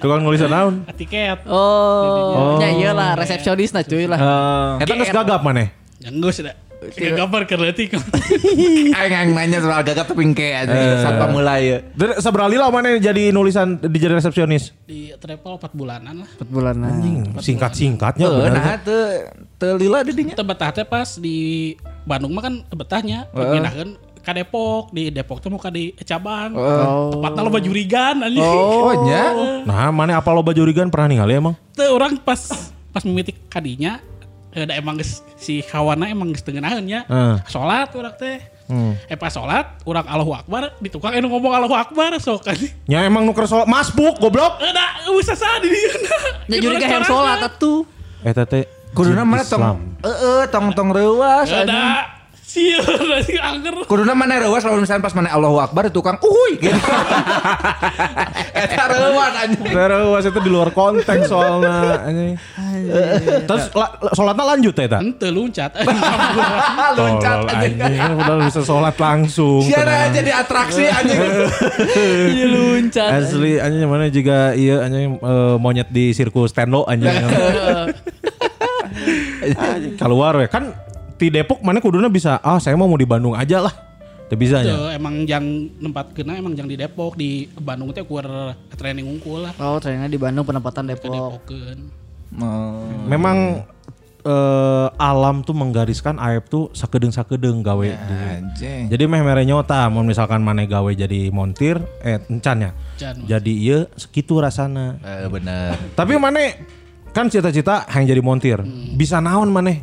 tukang nulis naon tiket oh nya iyalah resepsionis na cuy lah eta geus gagap maneh. Enggak sih, gagapar kerletik. Aing nanya soal gagap tapi engke aja satpam mulai ya. Seberali lah mana jadi nulisan di jadi resepsionis? Di travel empat bulanan lah. empat bulanan. Anjing, singkat-singkatnya benar. Nah, teu teu lila didinya. Teu betah teh pas di Bandung mah kan betahnya pindahkeun ka Depok, di Depok teh mau ka di cabang. Tepatna loba jurigan anjing. Oh nya. Nah, mana apa loba jurigan pernah ningali emang? Teu urang pas pas mimitik kadinya. Ada emang ges, si kawana emang geus tengenaheunnya uh. Salat urang teh. Hmm. Eh pas salat urang Allahu Akbar di tukang anu ngomong Allahu Akbar sok kan. Nya emang nu keur salat masbuk goblok. Ada usah sa di dieu. Nya juri ka salat atuh. Eta teh kuduna mana tong heeh tong tong reuwas anjing. Sieu si angger. Kuduna mana reuwas lamun misalkan pas mana Allahu Akbar di tukang uhuy gitu. Eta reuwas anjing. Reuwas itu di luar konteks soalna anjing. Terus salatna lanjut eta? Henteu luncat. Luncat anjing. Udah bisa salat langsung. Siara jadi atraksi anjing. Iya luncat. Asli anjing mana juga iya anjing monyet di sirkus Tendo anjing. Keluar we kan di Depok mana kuduna bisa ah saya mau mau di Bandung aja lah tidak bisa ya emang yang tempat kena emang yang di Depok di Bandung teh kur training unggul lah oh trainingnya di Bandung penempatan Depok Depokeun hmm. Memang eh, alam tuh menggariskan Aep tuh sakedeung sakedeung gawe ya, jadi meh mere nyota mun misalkan maneh gawe jadi montir eh encannya jadi ieu sekitu rasana eh, bener tapi maneh kan cita-cita hang jadi montir hmm. Bisa naon maneh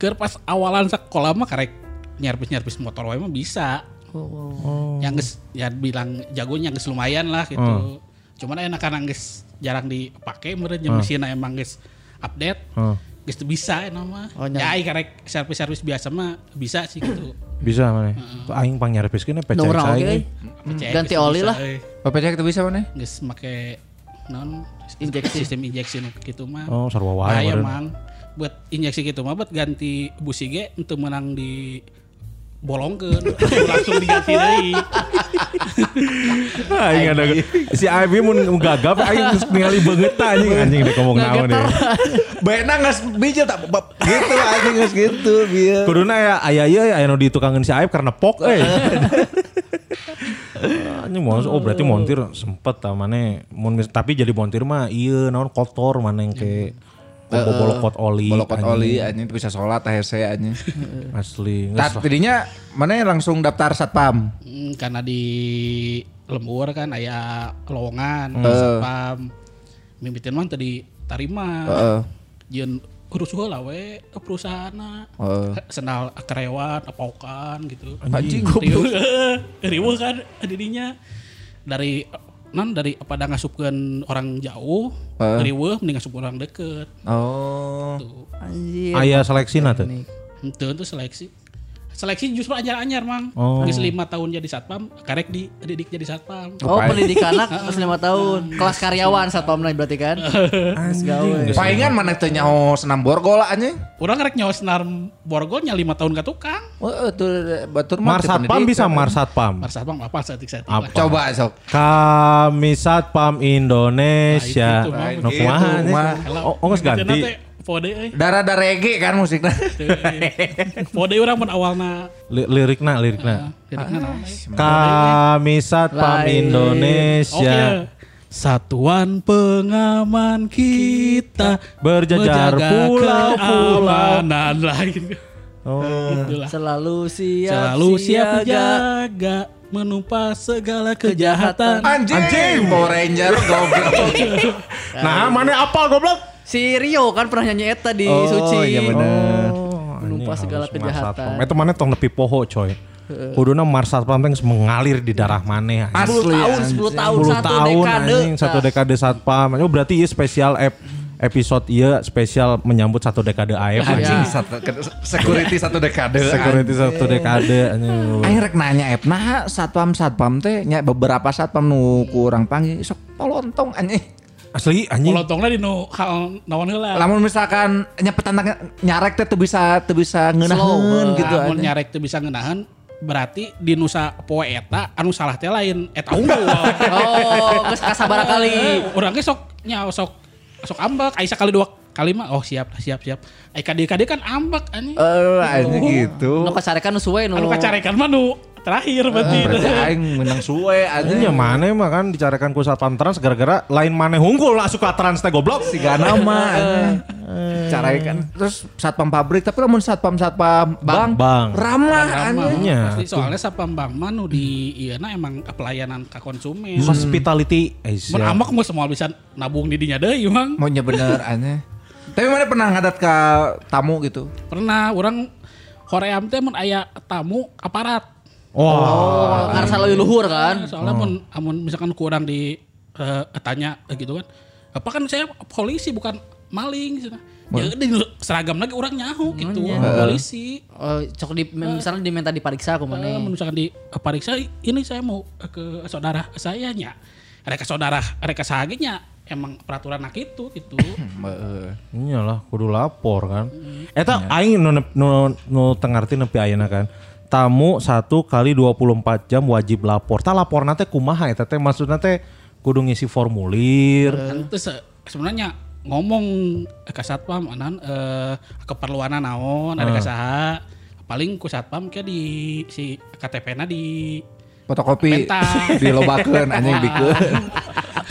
ker pas awalan sekolah mah karek nyarpis-nyarpis motor wae mah bisa. Oh. Oh. Yang geus ya bilang jagonya geus lumayan lah gitu. Oh. Cuman enak karena geus jarang dipake meureun jeung mesinna oh. Emang geus update. Oh. Geus teu bisa eta mah. Oh, ya ai karek servis-servis biasa mah bisa sih gitu. Bisa maneh. Uh-uh. Aing pang nyarpiskeun P C X aing. Ganti oli lah. P C X teu bisa maneh. Geus make naon injeksi sistem injeksi gitu mah. Oh, sarua wae. Nah, ya mang. Buat injeksi gitu mah buat ganti busi ge untuk menang di bolongkeun langsung diganti deui. Aing ada si Abi mun gagap aing ningali beungeut anjing anjing dek ngomong naon ya. Baena geus bijil tak gitu anjing geus gitu bieu. Kuduna ya aya ieu aya nu ditukangeun si Aep karena pok euy. Anjing mah oh berarti montir sempet tah maneh mun tapi jadi montir mah ieu naon kotor maneh ke Bobo bolokot oli, bolokot oli, anjing bisa sholat H S C anjing. Asli. Tadinya mana langsung daftar satpam? Hmm, karena di lembur kan aya lowongan hmm. Satpam. Mimpitin mah tadi tarima. Heeh. Jeung urus heula we perusahaanna. Senal karyawan, apokan gitu. Anjing goblok. Riweuh kan dirinya dari non dari pada ngasupkeun orang jauh, uh. Riweuh mending ngasup orang deket. Oh. Tuh. Anjir. Aya seleksina teh. Henteu teh seleksi. Seleksi justru anyar-anyar, Mang. Oh. Habis lima tahun jadi satpam, karek di didik jadi satpam. Oh, pendidikan anak pas lima tahun. Kelas karyawan satpam lain berarti kan? Gawe. Palingan mana teu nyaos senam borgol anjing. Urang karek nyaos senam borgol nya lima tahun ka tukang. Heeh, tuh batur mah satpam bisa marsatpam. Marsatpam apa satik satik. Coba sok. Kami satpam Indonesia. Nah, itu mah. Oh, geus ganti. Fode darah-darah reggae kan musiknya. Fode orang pun awalnya lirikna lirikna. Kami satpam Indonesia, satuan pengaman kita berjajar pulau-pulau dan lain. Selalu siap, selalu siap jaga, menumpas segala kejahatan. Anjing, Power Ranger goblok. Nah, mana apal goblok? Si Rio kan pernah nyanyi eta di oh, Suci. Oh iya bener. Oh, menumpas segala kejahatan. Eta mana tong nepi poho coy. Kuduna marsatpam teh mengalir di darah maneh. sepuluh tahun, sepuluh tahun, satu dekade. Satu dekade satpam. Oh berarti ieu spesial ep, episode ieu spesial menyambut satu dekade Aep. Anjing satu security satu dekade. Security satu dekade. Aing rek nanya Aep, nah satpam-satpam teh nya beberapa satpam nu kurang panggil sok polontong anjing. Asli anjing. Polotongna dinu hal naon heula. Lamun misalkan nyepetan nyarek teh teu bisa teu bisa ngeunaheun gitu. Lamun nyarek teu bisa ngeunaheun berarti dinu sapoe eta anu salah teh lain eta unggul. Oh, geus kasabaraha kali. Urang ge sok nya sok sok ambek ai sakali dua kali mah oh siap siap siap. Ai kade-kade kan ambek anjing. Eh anjing gitu. Nu kacarekan nu suwe nu. Anu kacarekan mah nu terakhir berarti. Aing menang suwe anjing. Ya maneh mah kan dicarekan ku satpam trans gara-gara lain maneh hungkul lah suka trans teh goblok sigana mah. Carekan terus satpam pabrik tapi lamun satpam-satpam bang, bang. ramah anjing. Pasti soalnya satpam bang mah nu di ieuna emang pelayanan ka konsumen. Hospitality. Mun amak mah semua bisa nabung di dinya deui Mang. Mun nya bener aneh. Tapi mana pernah ngadat ka tamu gitu? Pernah, orang hoream teh mun aya tamu aparat. Oh, oh karena selalu luhur kan. Soalnya pun, oh. amun misalkan kurang di uh, tanya gitu kan. Apa kan saya polisi bukan maling. Ya seragam lagi orang nyahu gitu, oh, yeah. polisi. Oh, cok di misalnya diminta diperiksa aku mana? Uh, misalkan diperiksa, ini saya mau ke saudara saya nya. Ada ke saudara, ada ke sahaginya. Emang peraturan nak itu gitu. Iyalah, kudu lapor kan. Eta aing nu nu tengarti nepi ayeuna kan. Tamu satu kali dua puluh empat jam wajib lapor. Ta laporna teh kumaha eta teh maksudna teh kudu ngisi formulir. Henteu sebenarnya ngomong ka satpam anan eh keperluanna naon ada ka saha. Paling ku satpam ke di si K T P-na di fotokopi dilobakeun anjing bikeun.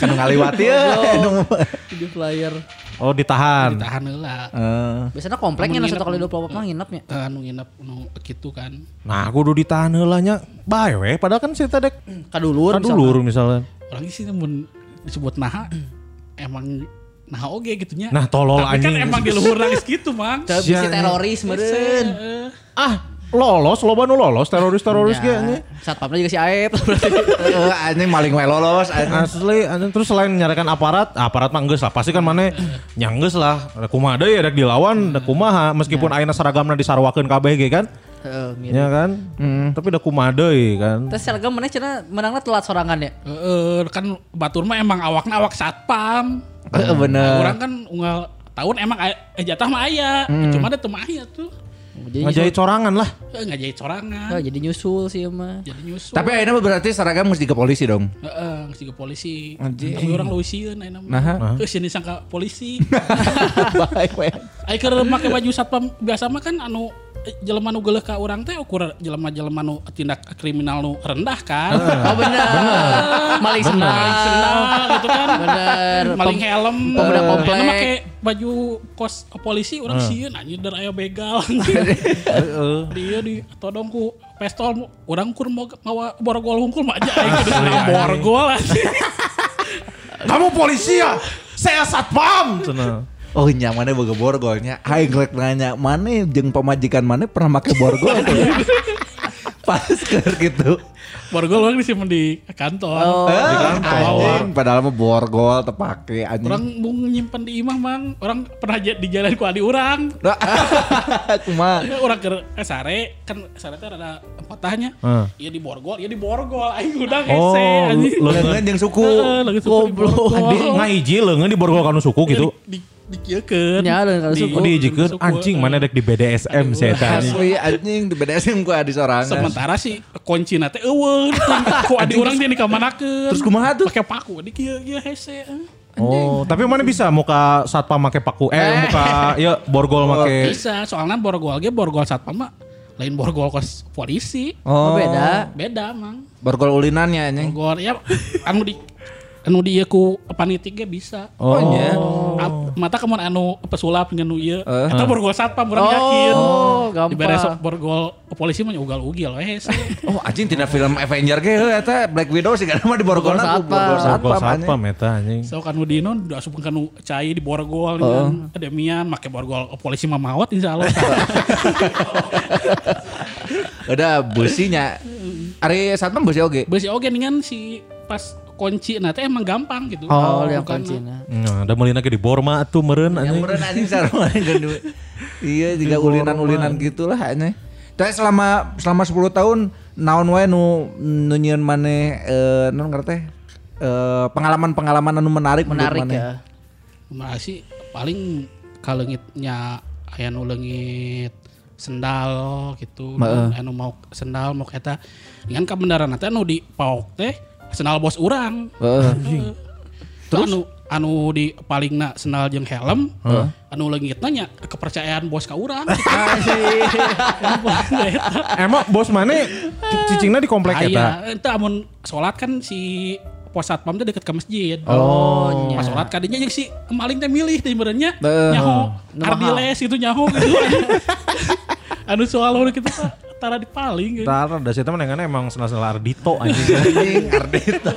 Kan ngaliwati anu di flyer. Oh ditahan. Ditahan heula. Uh. Biasanya kompleknya satu kali dua puluh mah nginepnya. Heeh, anu nginep anu kitu kan. Nah, kudu ditahan heula nya. Bae we padahal kan si teh dek kadulur. Kadulur misalnya. Orang sih mun disebut naha emang naha oge gitunya. Nah, tolol anjing. Tapi kan emang di luhurna geus kitu, Mang. Si teroris meureun. Ah, lolos, loba nu lolos, teroris-teroris ge anjing. Satpamnya juga si Aep. Heeh, anjing maling we lolos. Asli, anjing terus selain nyarikan aparat, aparat mah geus lah. Pasti kan maneh nyanggeus lah. Rek kumaha deui rek dilawan, rek kumaha meskipun ayeuna saragamna disarwakeun kabeh ge kan. Heeh, ya kan? Hmm. Tapi udah kumaha deui kan. Terus seragam maneh cenah menangna telat sorangan ya? Heeh, kan batur mah emang awakna awak satpam. Heeh, bener. Urang kan unggal tahun emang jatah mah aya, cuma da teu mah aya tuh. Ngajai corangan lah. Ngajai corangan. Oh, jadi nyusul sih emang. Jadi nyusul. Tapi akhirnya berarti seragam mesti ke polisi dong. Heeh, mesti ke polisi. Tapi orang leuseun akhirnya. Nah, terus ini sangka polisi. Baik we. Ai keur make baju satpam biasa mah kan anu jelema nu geuleuh ka urang teh ukur jelema-jelema nu tindak kriminal nu rendah kan. Oh bener. Maling sendal gitu kan. Bener. Maling helm. Pemuda komplek make baju kos polisi urang sieun anjir dar aya begal. Dia ditodong ku pistol urang kur mawa borgol hungkul mah aja aing kudu borgol. Kamu polisi ya? Saya satpam. Oh nyamannya boga borgolnya. Aing rek nanya, mana jeung pamajikan mana pernah make borgol? masker gitu. Borgol orang disimpan di kantor. Oh, di kantor. Padahal mah borgol terpakai anjing. Orang mau nyimpen di imah, Mang. Orang pernah di jalan ku adi urang. Cuma orang ke sare, kan sare teh ada empatahnya. Iya di borgol, iya di borgol aing udah hese anjing. Leungeun jeung suku. Goblok. Adi ngahiji leungeun di borgol kanu suku gitu. Dikiekeun. Nya leungeun kanu suku. Dijikeun anjing mana dek di B D S M saya tanya. Asli anjing di B D S M ku adi sorangan. Sementara sih kunci na teh eueuh. Kok ada orang dia dikamanakeun. Terus kumaha tuh? Pakai paku di kieu kieu hese. Oh, tapi mana bisa muka satpam make paku? Eh, muka ya borgol make. Bisa, soalnya borgol ge borgol satpam mah lain borgol kos polisi. Oh, beda. Beda, Mang. Borgol ulinannya anjing. Borgol ya anu di anu di ieu ku panitik ge bisa. Oh, nya. Mata kemon anu pesulap ngan nu ieu. Eta borgol satpam urang yakin. Oh, gampang. Dibere sok borgol polisi mah ugal-ugal we hese. Oh, anjing tina film Avenger ge heuh eta Black Widow sih kana mah di borgolna ku borgol satpam eta anjing. Sok anu dino asup kanu cai di borgol dengan demian make borgol polisi mah mawat insyaallah. Udah beusinya. Ari satpam beusi oge. Beusi oge dengan si pas kunci nanti emang gampang gitu. Oh, lihat kunci nah. Nah, ada melina ke di Borma tuh meren anjing. Ya meren anjing sarua gandu. Iya, juga ulinan-ulinan gitulah anjing. Tapi selama selama sepuluh tahun naon wae nu nu nyieun maneh eh naon ngarana teh? Eh pengalaman-pengalaman anu menarik menarik ya. Kumaha sih paling kaleungitnya aya nu leungit sendal gitu, anu mau sendal mau eta. Dengan kebenaran teh anu di paok teh senal bos urang. Uh, Terus anu anu di paling na senal jeung helm, uh. anu leungitna nya kepercayaan bos ka urang. Emang bos mana cicingna di komplek eta? Aya, eta amun salat kan si pos satpam teh deket ke masjid. Oh, pas salat kadinya jeung si maling teh milih teh meureunnya nyaho ardiles gitu nyaho gitu. Anu soal urang kitu Pak. Tara di paling. Tara dari situ menengahnya emang senal-senal Ardito anjing. Anjing Ardito.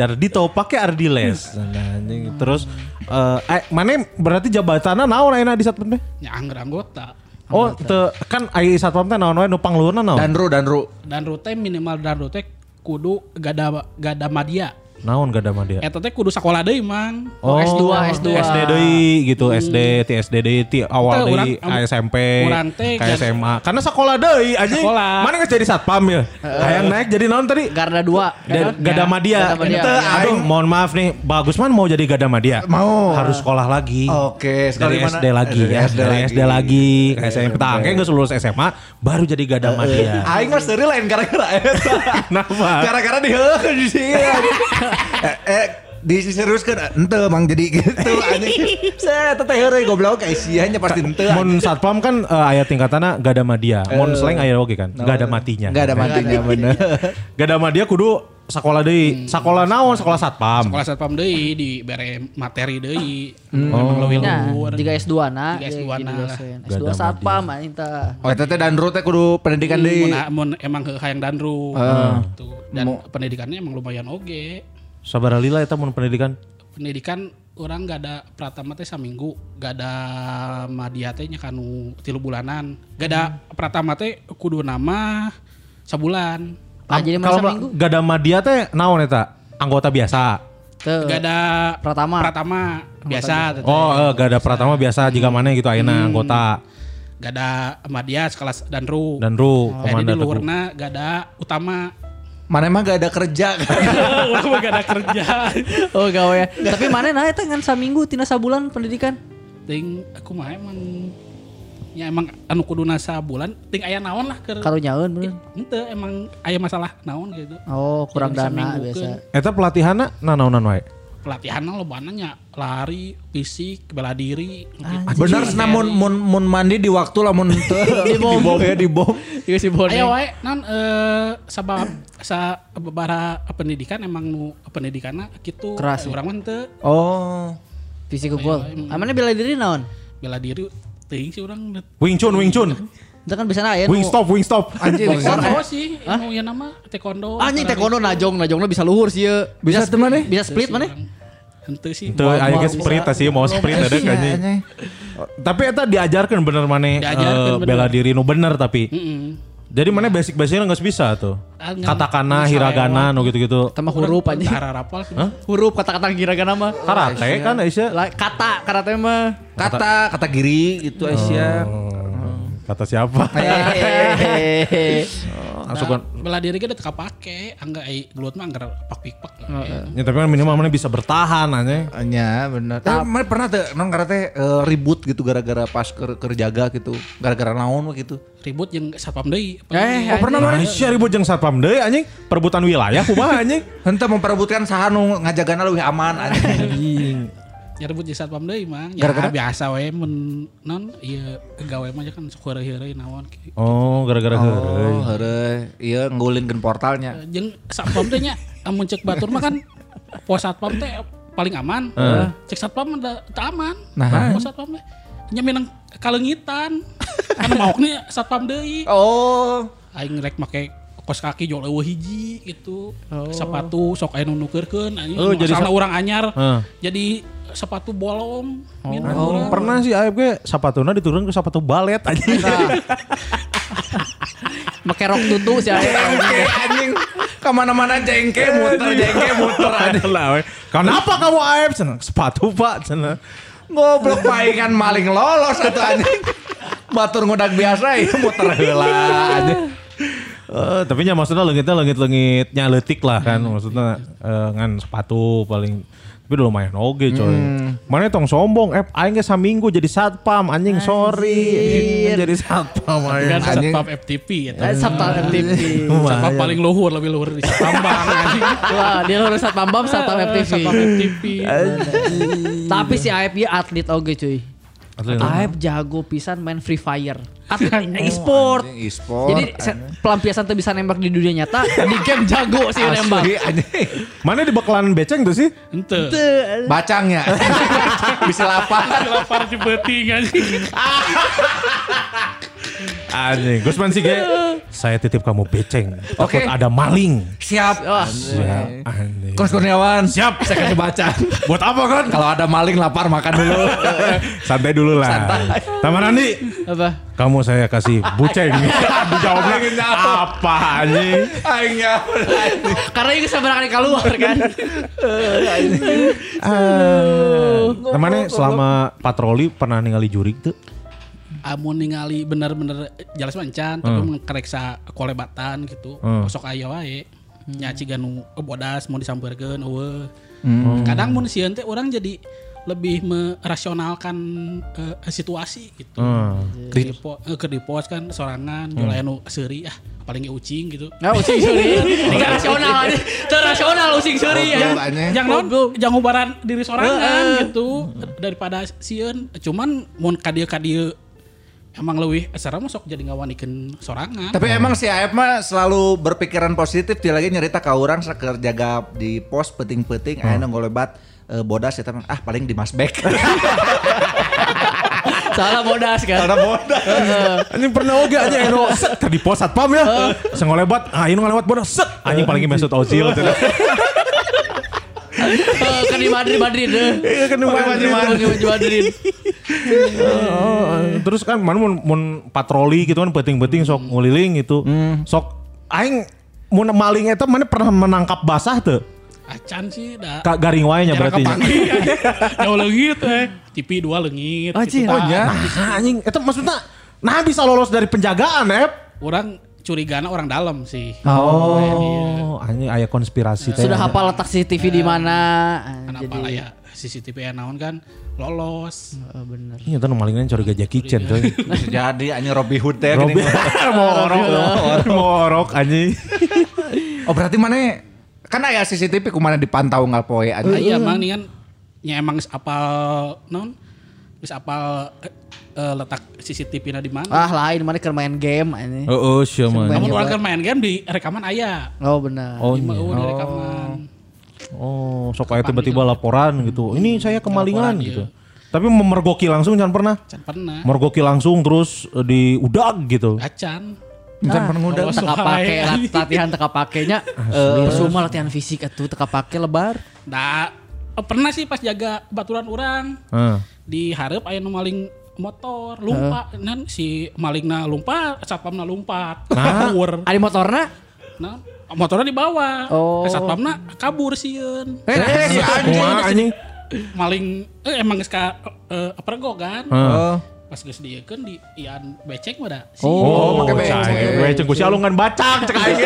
Ardito pakai Ardiles. Anjing. Terus uh, eh mana berarti jabatanna naon ayeuna di satpam teh? Ya anggar anggota. Oh, te, kan ai satpam teh naon wae nu pangluhurna naon? Danru danru. Danru teh minimal danru teh kudu gada gada madya. Naon gada madya? Eta teh kudu sakola deui, Mang. Oh, S dua, S dua. S D deui gitu, hmm. S D, T S D deui, ti awal deui, S M P, ka S M A. Karena sekolah deui anjing. Mana geus jadi satpam ya? Hayang naik jadi naon tadi? Garda dua. Gada madya. Teu aduh, mohon maaf nih, Pak Gusman mau jadi gada madya. Mau. Harus sekolah lagi. Oke, sekolah dari S D lagi ya. Dari S D lagi, ka S M P. Tangke geus lulus S M A baru jadi gada madya. Aing mah seuri lain gara-gara eta. Kenapa? Gara-gara diheukeun di sini. eh, eh diseriuskeun henteu Mang jadi gitu anjing. Set teteh heureuy goblok isiannya pasti henteu. Mun satpam kan uh, aya tingkatanna gada madya. Mun uh, slang aya oge kan no, gada matinya. Gada matinya bener. Gada madya kudu sekolah deui. Sekolah naon? Sekolah satpam. Sekolah satpam deui dibere materi deui. Hmm. Memang leuwih luhur. Jika S dua na, S dua na. S dua satpam anjing teh. Oh eta teh danru teh kudu pendidikan deui. Mun emang heuh hayang danru gitu. Dan pendidikannya emang lumayan oge. Sabaraha lila eta mun pendidikan? Pendidikan orang gak ada pratama teh saminggu, gak ada madya teh nya kanu tilu bulanan. Gak ada pratama teh kudu nama sabulan. Ah, jadi masa minggu. Gak ada madya teh naon eta? Anggota biasa. Tuh. Gak ada pratama. Pratama biasa. Anggota oh, eh, gak ada pratama biasa hmm. jika mana gitu ayeuna hmm. anggota. Gak ada madya sekelas danru. Danru. Oh. Jadi di luhurna gak ada utama. Mana emang gak ada kerja kan? Orang gak ada kerja. Oh gawe ya. Tapi mana naik tangan saminggu tina sabulan pendidikan? Ting aku mah emang ya emang anu kuduna sabulan ting aya naon lah keur. Kalau nyaeun bener. Henteu emang aya masalah naon gitu. Oh kurang jadi dana biasa. Eta pelatihanna nanaonan wae? Pelatihanna lobana nya lari, fisik, bela diri. Gitu. Bener sih mun mun mandi di waktu lamun teu di bom ya di bom. Ieu si bone. Ayo wae non eh sabab sa babara pendidikan emang nu pendidikanna kitu urang mah teu. Oh. Fisik gol. Amane bela diri naon? Bela diri teuing si urang. Wing Chun, Wing Chun. Itu kan bisa naik. Wing stop, wing stop. Anjing. Taekwondo sih. Anu ieu nama taekwondo. Anjing taekwondo najong, najongna bisa luhur sih ieu. Bisa teman nih. Bisa split maneh. Henteu sih. Henteu aya ge sprint sih mau sprint ada kan anjing. Tapi eta diajarkeun bener maneh bela diri nu bener tapi. Heeh. Jadi mana basic-basicnya nggak bisa tuh? Katakana, hiragana, no gitu-gitu. Sama huruf aja. Cara rapal. Huruf kata-kata hiragana mah. Karate kan Aisyah. Kata karate mah. Kata kata giri itu Aisyah. Kata siapa? Nah, bela diri kita udah kepake, angga gelut mah anggar pak-pik-pak. Ya tapi kan minimal mana bisa bertahan aja. Iya bener. Tapi mana pernah tuh non karate ribut gitu gara-gara pas kerjaga gitu, gara-gara naon gitu. Ribut yang satpam deui. Eh, pernah mana sih ribut yang satpam deui anjing? Perebutan wilayah kumaha anjing? Henteu memperebutkan saha nu ngajagana leuwih aman anjing. Ya ribut jeung satpam deui mah. Ya biasa we men non ieu gawe mah kan sok heureuh naon. Oh, gara-gara heureuh. Oh, heureuh. Ieu ngulinkeun portalnya. Jeung satpam teh nya amun cek batur mah kan pos satpam teh paling aman. Uh. Cek satpam teh aman. Nah, pos satpam teh nya menang kalengitan. Karena maoknya satpam deui. Oh, aing rek make kos kaki jauh leuweuh hiji gitu. Oh. Sepatu sok aya nu nukeurkeun anjing. Oh, salah urang anyar. Uh. Jadi sepatu bolong. Oh. Oh. Pernah sih Aep ge sapatuna diturun ke sepatu balet anjing. Make rok tutu sih Aep anjing. Kemana-mana jengke muter jengke muter adalah. Kenapa kamu Aep? Sepatu Pak. Ngoblok palingan maling lolos atuh anjing. Batur ngodak biasa ya muter heula anjing. Uh, tapi nya maksudnya leungitnya leungit-leungitnya leutik lah kan hmm. maksudnya uh, ngan sepatu paling tapi udah lumayan oge coy. Hmm. Mana tong sombong F aing ge saminggu jadi satpam anjing sorry jadi satpam anjing. Satpam F T P ya. Satpam F T P. Satpam paling luhur lebih luhur di satpambang anjing. Wah, dia luhur satpambang satpam F T P. Satpam F T P. Tapi si Aep ya atlet oge cuy. Aep jago pisan main Free Fire. Atlet e-sport. Oh, e-sport. Jadi pelampiasan tuh bisa nembak di dunia nyata, di game jago sih nembak. Mana di bakalan beceng tuh sih? Ente. Bacangnya. Bisa lapar. Lapar di beting anjing. Anjing, Gusman sih ge. Saya titip kamu beceng. Takut okay. Ada maling. Siap. Oh, siap. Kos Kurniawan. Siap, saya kasih bacang. Buat apa kan? Kalau ada maling lapar makan dulu. Santai dulu lah. Santai. Taman Andi. Apa? Kamu saya kasih buceng. Dijawabnya apa anjing? Aing karena ini seberang kali keluar kan. Temannya selama patroli pernah ningali jurig tuh? Amun ningali bener-bener jelas mancan tapi mengkereksa kolebatan gitu. Sok aya wae. Nya ciga nu bodas mau disampeurkeun eueuh. Kadang mun sieun teh urang jadi lebih merasionalkan uh, situasi gitu. Hmm. Ke Depok uh, ke Depok kan sorangan hmm. jualan nu seuri ah paling ucing gitu. Nah, ucing seuri. Tidak rasional aja. Terasional ucing seuri ya. Jangan non jangan ubaran diri sorangan gitu daripada sieun. Cuman mun ka dieu ka dieu emang leuwih sareng sok jadi ngawanikeun sorangan. Tapi oh. emang si Aep mah selalu berpikiran positif dia lagi nyerita ka urang saker jaga di pos peuting-peuting hmm. aya ngolebat e, bodas ya teman ah paling di masbek. Salah bodas kan. Salah bodas. Anjing pernah oge anjing eno set tadi pos satpam ya. Sengolebat ah inu ngalewat bodas set anjing paling Mesut Ozil. Kan di Madrid Madrid deh. Iya kan di Madrid Madrid. Terus kan mana mau patroli gitu kan beting-beting sok nguliling gitu. Sok aing mau maling eta mana pernah menangkap basah tuh. Acan sih dah. Kak garing wayanya berarti. Jauh leungit eh. Tipi dua leungit. Oh gitu, ya. Nah anjing itu maksudnya nah bisa lolos dari penjagaan ya. Orang curigana orang dalam sih. Oh, oh anjing aya konspirasi. Sudah hafal letak C C T V uh, di mana. Kan hafal aya C C T V naon kan lolos. Oh, bener. Ini tuh malingnya curiga Jackie Chan coy. Jadi anjing Robin Hood teh gini. Mau orok mau orok anjing. Oh berarti mana kan aya C C T V kumana dipantau ngapoe anjing. Iya emang nih kan nya emang apal non wis apal uh, letak C C T V-na di mana. Ah lain mana keur main game anjing. Heeh, sure man. Namun orang keur main game di rekaman aya. Oh benar. Oh, di rekaman. Oh, sok aya tiba-tiba laporan gitu. Ini saya kemalingan laporan, gitu. Iya. Tapi memergoki langsung jangan pernah. Jangan pernah. Mergoki langsung terus di udag gitu. Acan. Jangan pernah udah teka pake latihan teka pakenya eh semua latihan fisik atuh teka pake lebar. Nah, pernah sih pas jaga baturan urang. Heeh. Di hareup aya nu maling motor lumpat, uh. nan si malingna lumpat, satpamna lumpat, kabur. Ada motorna? Nah, motornya dibawa. Oh. Satpamna kabur sieun. Eh, eh si anjing. Maling eh, emang geus ka eh, pergo kan. Uh. Pas geus dieukeun di ian becek mah si. Oh, make becek. Becek ku si alungan bacang cek aing.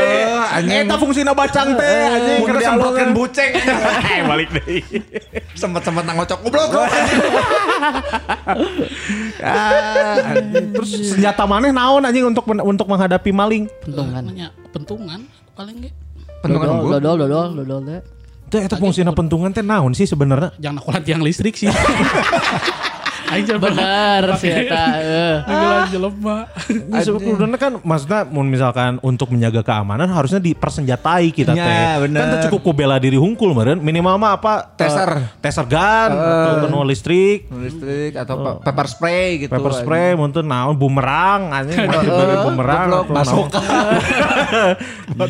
Anjing eta fungsina bacang teh anjing kerja alungan buceng. Eh balik deui. Sempet-sempet ngocok goblok. Ah, terus senjata maneh naon anjing untuk untuk menghadapi maling? Pentungan. Uh, pentungan paling ge. Pentungan unggul. Dodol dodol dodol teh. Teh eta fungsina pentungan teh naon sih sebenarnya? Jangan nakulat tiang listrik sih. Aja benar sih eta heeh. Ngelan jelema. Sebenarnya kan maksudnya misalkan untuk menjaga keamanan harusnya dipersenjatai kita teh. Ya, kan teh cukup ku bela diri hungkul meureun minimal mah apa taser, uh, taser gun uh, atau penuh listrik, listrik atau uh, pepper spray gitu. Pepper spray mun teu naon bumerang anjing dibere bumerang atau basoka.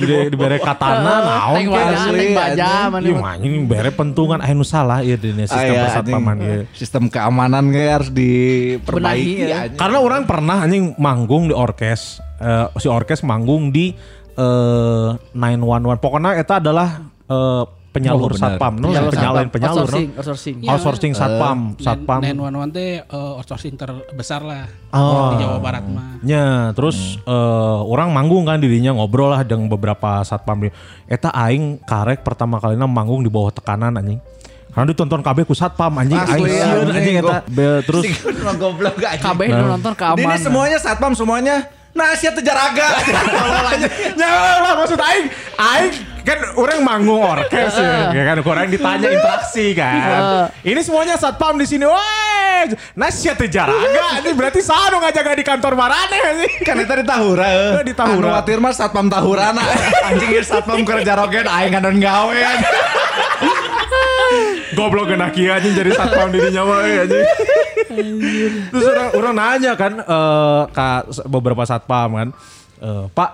Dibere katana naon teh baja maneh. Anjing bere pentungan aya nu salah ieu dina sistem persatpaman ieu. Sistem keamanan ge harus diperbaiki ya. Karena orang pernah anjing manggung di orkes, uh, si orkes manggung di uh, nine one one. Pokoknya itu adalah uh, penyalur oh, satpam, no? penyalur, penyalur, outsourcing, no? outsourcing, ya, outsourcing satpam, uh, satpam. nine one one teh uh, outsourcing terbesar lah oh. di Jawa Barat mah. Ya, terus hmm. uh, orang manggung kan dirinya ngobrol lah dengan beberapa satpam. Eta aing karek pertama kalinya manggung di bawah tekanan anjing. Karena ditonton K B ku satpam anjing anjing anjing eta terus goblok anjing K B nonton keamanan. Ini semuanya satpam semuanya. Nah, sia teh jaraga. Nyalah maksud aing aing kan orang manggung orkes ya kan orang ditanya interaksi kan. Ini semuanya satpam di sini. Woi, nah sia teh jaraga. Ini berarti sanu ngajaga di kantor maraneh kan eta di Tahura. Di Tahura. Khawatir mah satpam Tahurana anjing satpam kerja roget aing kanon gawean. Goblok kena kia anjing jadi satpam dirinya mah anjing. Terus orang, orang nanya kan uh, ke beberapa satpam kan, uh, Pak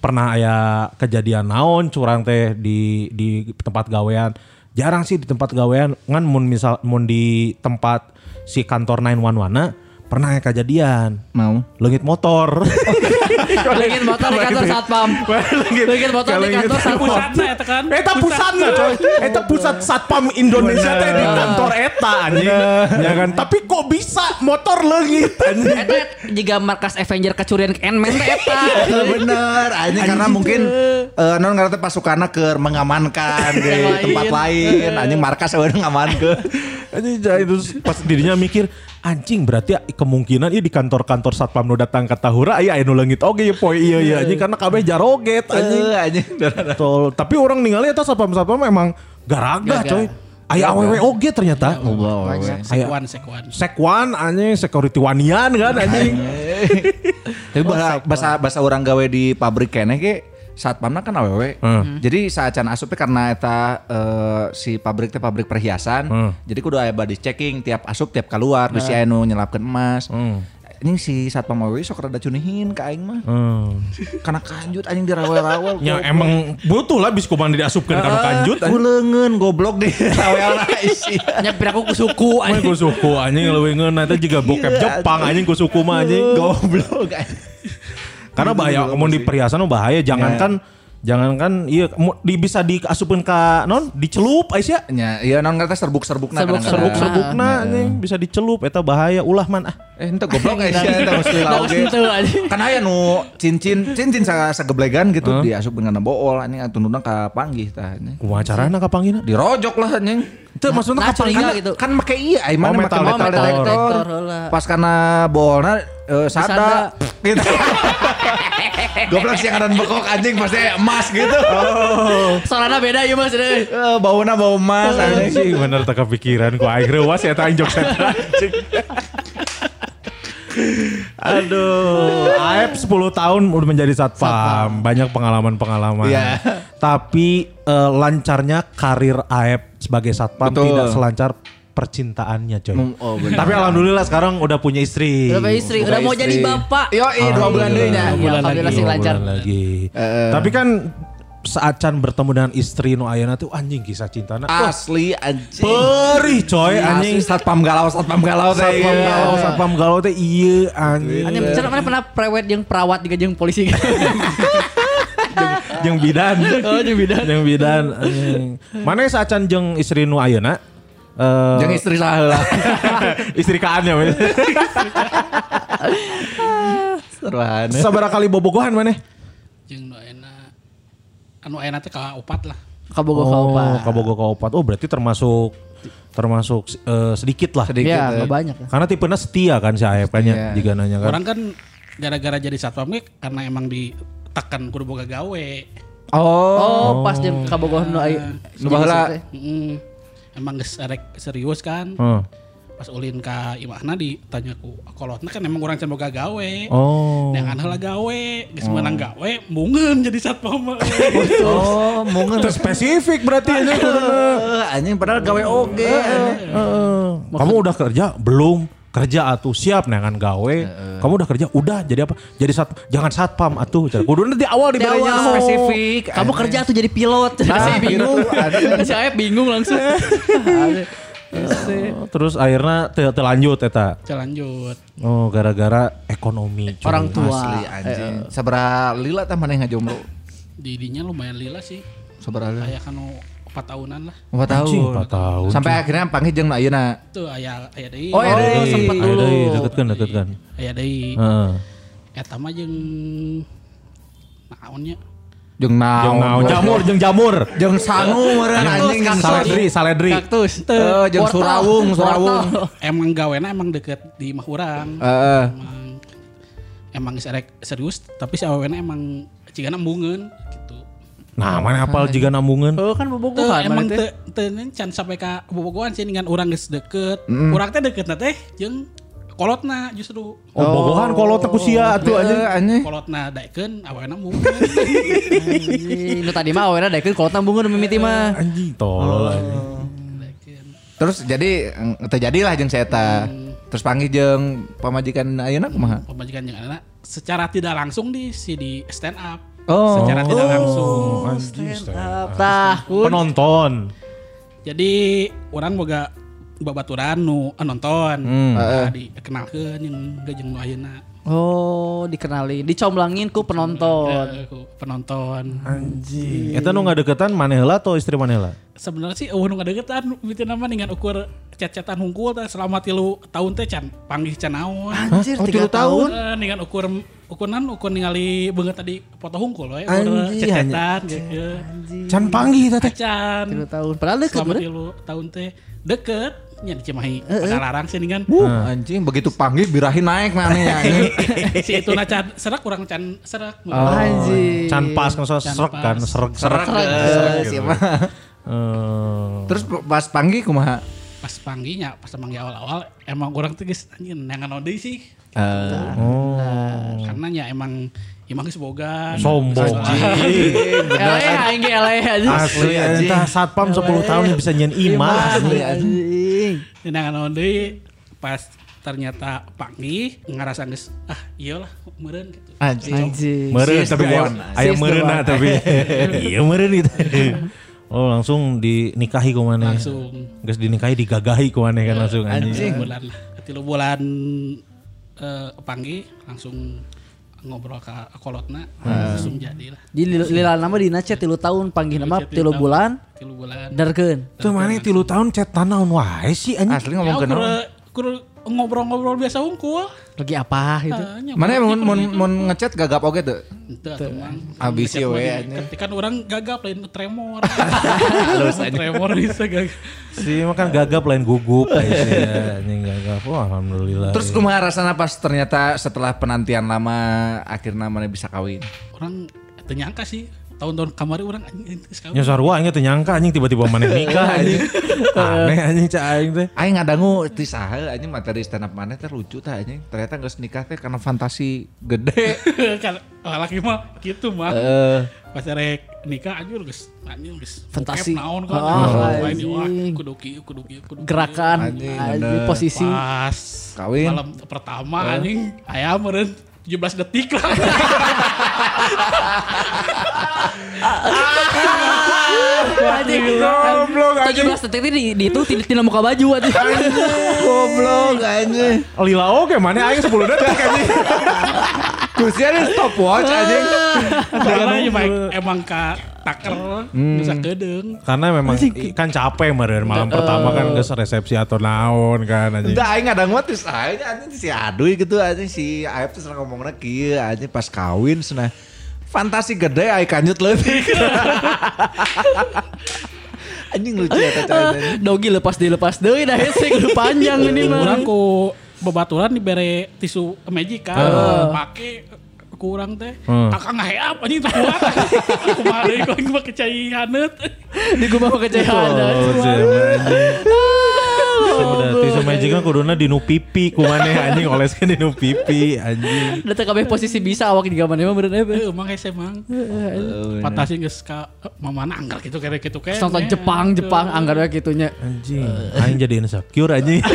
pernah aya kejadian naon curang teh di di tempat gawean. Jarang sih di tempat gawean ngan mun misal mun di tempat si kantor nine one one-na pernah aya kejadian. Mau leungit motor. Leungit motor di kantor satpam. Leungit motor di kantor pusatna eta kan. Eta pusatna coy. Eta pusat satpam Indonesia teh di kantor eta anjing. Ya kan. Tapi kok bisa motor leungit anjing. Eta jiga markas Avenger kecurian ke Ant-Man teh eta. Bener anjing karena mungkin non ngarana pasukanna keur mengamankan di tempat lain. Anjing markas eueuh ngamankeun. Anjing terus pas dirinya mikir anjing berarti kemungkinan iya di kantor-kantor satpam nu datang ke Tahura iya anu leungit oge ieu poe ieu ya anjing karena kabeh jaroget anjing anjing. Tapi orang ningali eta satpam-satpam emang garaga coy. Aya awewe oge ternyata. Allah awewe. Sekwan sekwan. Sekwan anjing security wanian kan anjing. Tapi bahasa bahasa urang gawe di pabrik keneh ge satpamna kan awewe. Hmm. Jadi saacan asupnya karena eta uh, si pabrik teh pabrik perhiasan. Hmm. Jadi kudu aya body checking tiap asup tiap keluar bisi hmm. anu nyelapkeun emas. Hmm. Ini si satpam awewe sok rada cunihin ka aing mah. Hmm. Kana kanjut anjing dirawel-rawel. Ya emang butuh lah bis kumandi diasupkeun kana kanjut. Ku leungeun goblok deh rawelna isi. Nyepir aku ku suku anjing. Ku suku anjing leuweungeun eta juga bokep Jepang anjing ku suku mah anjing goblok anjing. Karena bahaya, mau di perhiasan bahaya. Jangankan, yeah. jangankan, iya, di, bisa diasupin ke non, dicelup, Aisyah. Ya, iya non kata serbuk-serbukna. Serbuk-serbukna, nih bisa dicelup. Eta bahaya, ulah man. Ah, eh, ente goblok Aisyah, ente mesti laoge. Kan aya nu cincin, cincin sageblegan gitu huh? diasupin kana bool, anjing atunduna ka panggih tah. Kumaha carana ka panggihna? Dirojok lah anjing. Itu maksudnya kan make iya, mana metal detektor. Pas kana boolna sada gitu. Goblok sih yang ada bekok anjing pasti emas gitu. Oh. Soalnya beda ya mas deh. Baunya bau emas anjing. Bener tak kepikiran kok akhirnya was ya tanya jok setan anjing. Aduh, Aep sepuluh tahun udah menjadi satpam, banyak pengalaman-pengalaman. Yeah. Tapi uh, lancarnya karir Aep sebagai satpam betul. Tidak selancar percintaannya coy. Oh, tapi alhamdulillah sekarang udah punya istri. Udah punya istri, udah, udah istri. Mau jadi bapak. Yoi, dua bulan deh. Alhamdulillah sih lancar. Bulan lagi. Uh, Tapi kan saat Can bertemu dengan istri nu ayeuna tuh anjing kisah cintana. Asli anjing. Perih coy anjing. Satpam galau, satpam galau teh. Satpam galau, satpam galau teh ieu anjing. Anjing bicara mana pernah prewed jeung perawat juga jeung polisi. Jeung bidan. Oh, jeung bidan. Jeung bidan anjing. Mane saat Can jeung istri nu ayeuna? Uh, Jangan istri salah. Istri kaannya. Serwana. Sabaraha kali bobogohan maneh? Jeung nu enak. Anu enak teh ka opat lah. Ka bogo ka opat. Oh, ka bogo ka opat. Oh, berarti termasuk termasuk uh, sedikit lah. Sedikit. Iya, enggak banyak. Karena tipenya setia kan si Aep kan jigana nya kan. Orang kan gara-gara jadi satpam ge karena emang ditekan kudu boga gawe. Oh, oh pas jeung ka bogohan nu aya. Nu baheula. Heeh. Emang gesarek serius kan, hmm. Pas ulin ka imahna ditanya ku kolotna kan emang kurang cemboga gawe, oh. Yang aneh lah gawe, geus meunang oh. Gawe, mungen jadi satpam. Oh, mungen spesifik berarti aja. Anjing padahal gawe oge. Kamu udah kerja belum? Kerja atuh siap nangan gawe. Uh, Kamu udah kerja udah jadi apa? Jadi sat jangan satpam atuh. Kudu nanti awal diberenya spesifik. Kamu aneh. Kerja atuh jadi pilot. Masih nah, bingung. Si Aep bingung langsung. Oh, terus akhirnya terlanjut eta. Terlanjut. Oh, gara-gara ekonomi. Cuman. Orang tua. Asli anjing. Uh, Sabaraha lila teh maneh ngajomblo? Didinya lumayan lila sih. Sabaraha lila? Aya kanu empat tahunan lah. empat tahun. empat tahun. Sampai cuman. Akhirnya panggil jeung ayeuna. Tuh aya aya deui. Oh, aya deui sempat dulu. Aya deui deketkeun deketkeun. Aya deui. Heeh. Eta mah jeung naon nya? Jeung naon? Jamur jeung jamur. Jeung sangu meureun anjing saledri saledri. Kaktus. Heeh, jeung surawung surawung. Emang gawena emang deket di imah urang. Heeh. Emang serius tapi si awena emang cigana munggeun. Nah, mana hafal jika nambungan? Oh, kan bobogohan. Emang teu teu can sampai ka bobogohan sih dengan orang geus deket. Mm. Urang teh dekeutna teh jeung kolotna justru. Oh, bobogohan kolotna ku sia atuh anjing. Anjing. Kolotna daekeun aweuna mungkin. Anjing, nu tadi mah aweuna daekeun kolotna mungkin mimiti mah. Anjing tolol anjing. Terus jadi teu jadilah jeung si eta. Terus panggil jeung pamajikan ayeuna kumaha? Pamajikan jeung ayeuna secara tidak langsung di si di stand up. Oh, secara tidak langsung oh, stand up tahun penonton. Jadi orang boga babaturan nu nonton, hmm. Nah, dikenalkeun yang jeung nu ayeuna. Oh, dikenalin, dicomblangin ku penonton. Ku penonton. Anjing. Eta nu ngadeukeutan maneh heula atau istri maneh heula? Sebenarnya sih eueuh nu ngadeukeutan mitina mah dengan ukur cet-cetan hungkul teh selama tilu tahun teh can panggih can naon. Anjir, tiga tahun dengan ukur ukuran ukur ningali beungeut tadi foto hungkul we ukur cet-cetan gitu. Can panggih eta teh. Can. tiga tahun padahal deket. Selama tilu tahun teh deket. Nya di Cimahi, pakalarang sih kan. Anjing begitu panggil birahi naik namanya. Si itu nacan serak kurang can serak. Oh, anjing. Can pas kan serak kan serak serak. Terus pas panggil kumaha? Pas panggilnya pas panggil awal-awal emang kurang tegas anjing nangan ode sih. Oh. Karena nya emang emang geus boga sombong. Eleh aing ge eleh anjing. Asli anjing. Satpam sepuluh tahun bisa nyen imah. Asli anjing. Tenangan onde pas ternyata panggih ngarasa geus ah iyalah meureun gitu. Anjing. Meureun tapi aya meureunna tapi ieu meureun itu. Oh langsung dinikahi ku maneh. Langsung. Geus dinikahi digagahi ku maneh kan langsung anjing. Bulan tilu bulan eh panggih langsung ngobrol ke kolotna langsung jadilah. Jadi lila nama dina chat tilu tahun panggih nama tilu bulan. Tilu bulan. Darkeun. Teu maneh tilu tahun chat tanaun wae sih anjing. Asli ngomong kenal. Ngobrol-ngobrol biasa hungkul. Lagi apa gitu. Maneh mun mun mun ngechat gagap oge teu? Teu atuh Mang. Abisi we anjing. Ketika urang gagap lain tremor. Halus anjing. Tremor bisa gagap. Si makan gagap lain gugup anjing gagap. Oh, alhamdulillah. Terus kumaha rasana pas ternyata setelah penantian lama akhirna maneh bisa kawin? Orang teu nyangka sih. Tahun-tahun kamari orang anjing geus kawin. Ya sarua aing teh nyangka anjing tiba-tiba maneh nikah anjing. Aneh anjing cak aing teh. Aing ngadangu ti saha anjing materi stand up maneh teh lucu tah anjing. Ternyata geus nikah teh karena fantasi gede. Lalaki mah kitu mah. Heeh. Pas rek nikah anjing geus anjing geus fantasi naon kan. Main di kudu kieu kudu kieu kudu gerakan anjing posisi. Pas kawin malam pertama anjing aya meureun tujuh belas detik lah. Anjing goblok anjing. tujuh belas detik itu di itu tidak muka baju anjing. Goblok anjing. Lila oke mana aing sepuluh detik anjing. Kusia ada stopwatch anjing. Emang kak taker hmm. bisa gedeng karena memang Masih, kan capek meren malam uh, pertama kan geus resepsi atau naon kan anjing. Enggak aing ngadangna teh aing anjing si aduy gitu anjing si Aep teh seneng ngomongna kieu anjing pas kawin cenah fantasi gede aing kanjut leutik. Anjing lucu eta caranya. Dogi lepas deui lepas deui dah hese kudu panjang ini mah. Urang ku babaturan dibere tisu magic kan uh. pake kurang teh hmm. kakang ngaheap anjing itu kuat aku malu iku aku mah kecai hanet di gua mah kecai hanet tisu magicnya kuduna dinu pipi kumane anjing oleskan dinu pipi anjing udah terkabeh posisi bisa awak di gambarnya mah bener heeh emang hese mang patasin geus ka mamana anggar kitu kere kitu kere nonton Jepang Jepang anggar we kitunya anjing aing jadi insecure anjing.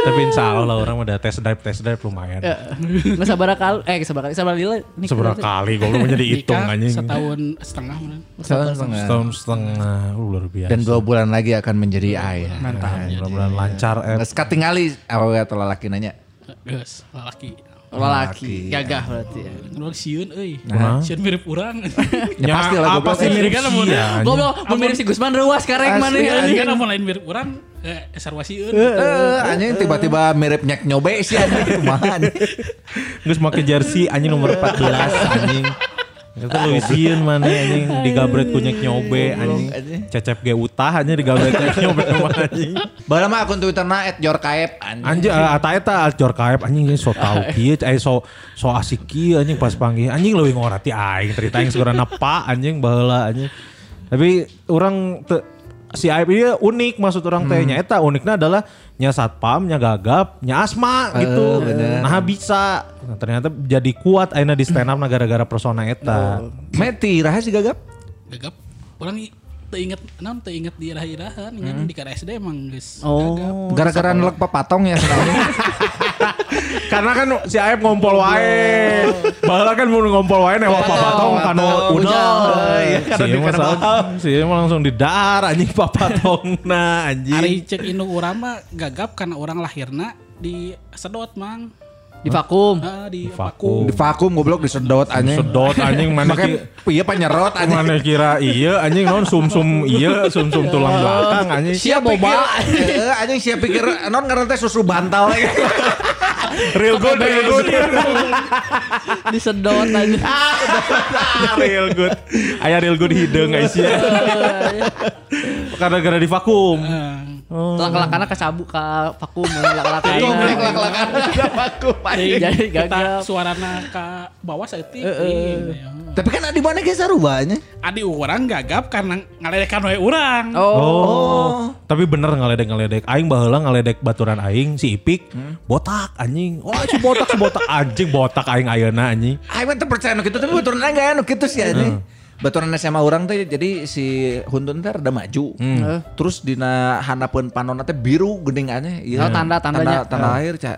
Tapi insya Allah orang udah test drive test drive lumayan. Nggak sabar kali, eh sabar kali, sabar lila. Sabar kali, gue belum jadi hitung aja. Setahun setengah, setahun setengah, setahun setengah, luar biasa. Dan dua bulan lagi akan menjadi ayah. Mantap. Dua bulan lancar. Nggak ketinggali, awalnya atau lelaki nanya. Gus, lelaki. Lelaki gagah berarti ya. Orang siun euy. Siun mirip urang. Ya pasti lah goblok mirip kan mun. Goblok mun mirip si Gusman ruas karek maneh. Kan mun lain mirip urang eh sarwa siun. Heeh, anjing tiba-tiba mirip nyek nyobe sih anjing kumaha. Geus make jersey anjing nomor empat belas anjing. Eta lu siun maneh anjing digabret ku nyek nyobe anjing. Cecep ge utah anjing digabret nyek nyobe anjing. Baru mah akun Twitterna et jorkaep anjing. Anjing eta eta et jorkaep anjing so tau kieu eh so so asik kieu anjing pas panggih anjing leuwih ngorati aing cerita aing segorana pa anjing baheula anjing. Tapi urang si Aep ini unik maksud orang teh nya eta unikna adalah nya satpam nya gagap nya asma gitu. Nah bisa ternyata jadi kuat aina di stand up gara-gara persona eta. Meti raha si gagap? Gagap. Urang teinget enam teinget di irah-irahan ingat hmm. di K S D emang guys oh, gara-gara nelek papatong ya sekarang. Karena kan si Aep ngompol wae bahala kan mau ngompol wae newak papatong kanu udah sih emang langsung di dar anjing papatong nah anjing hari cek induk urang mah gagap karena orang lahirna di sedot mang di vakum. Nah, di, di vakum. Di vakum goblok disedot anjing. Sedot anjing mana ki ieu panyerot anjing. Mana kira ieu anjing naon sumsum ieu sumsum tulang belakang anjing. Sia boba. Heeh anjing sia pikir naon ngaran teh susu bantal. Real good, real good. Disedot anjing. Real good. Aya real good hideung guys ya. Gara-gara di vakum. Oh. Lak-lakannya kesabu ke vakum, lak-lakannya. Lak-lakannya ke vakum. Jadi gagal. Suaranya ke bawah setik. Tapi kan adi mana ge sarubanya? Adi urang gagap karena ngaledekan we urang. Oh. oh. Tapi bener ngaledek-ngaledek. Aing baheula ngaledek baturan aing si Ipik. Hmm? Botak anjing. Wah oh, si botak si botak anjing botak aing ayeuna anjing. Aing mah teu percaya nu kitu tapi baturan aing gaya nu kitu sih anjing. Baturan S M A orang teh jadi si Huntun teh rada maju. Hmm. Terus dina handapeun panonna teh biru geuningannya. Iya oh, tanda-tandanya. Tanda, tanda yeah. lahir ca.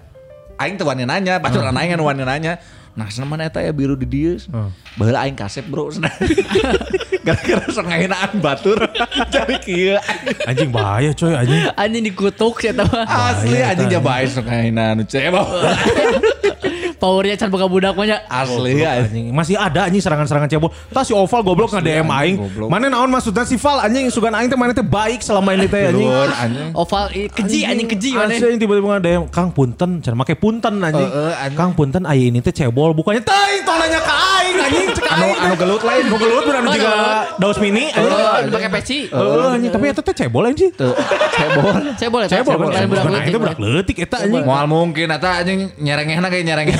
Aing teh wani nanya, baturan hmm. aing kan wani nanya. Nah senaman eta ya biru di dieu. Hmm. Baheula aing kasep bro. Gara-gara sengahinaan batur jadi kieu. Anjing bahaya coy anjing. Anjing dikutuk ya teman. Asli anjing ja bae sengahinaan coy. Powernya can boga budak banyak. Asli ya. Masih ada anjing serangan-serangan cebol. Tah si Oval goblok nge-D M aing. Mana naon maksudnya si Val anjing sugan aing teh mana teh baik selama ini teh anjing. Oval keji anjing keji mana. Asli tiba-tiba nge-D M Kang punten can make punten anjing. Kang punten aing ini teh cebol bukannya teuing tonanya ka aing anjing cek aing. Anu anu gelut lain, nu gelut mun anu juga daus mini anjing dipake peci. Heeh anjing tapi eta teh cebol anjing. Cebol. Cebol eta. Cebol budak leutik eta anjing. Moal mungkin eta anjing nyerengehna ge nyerengeh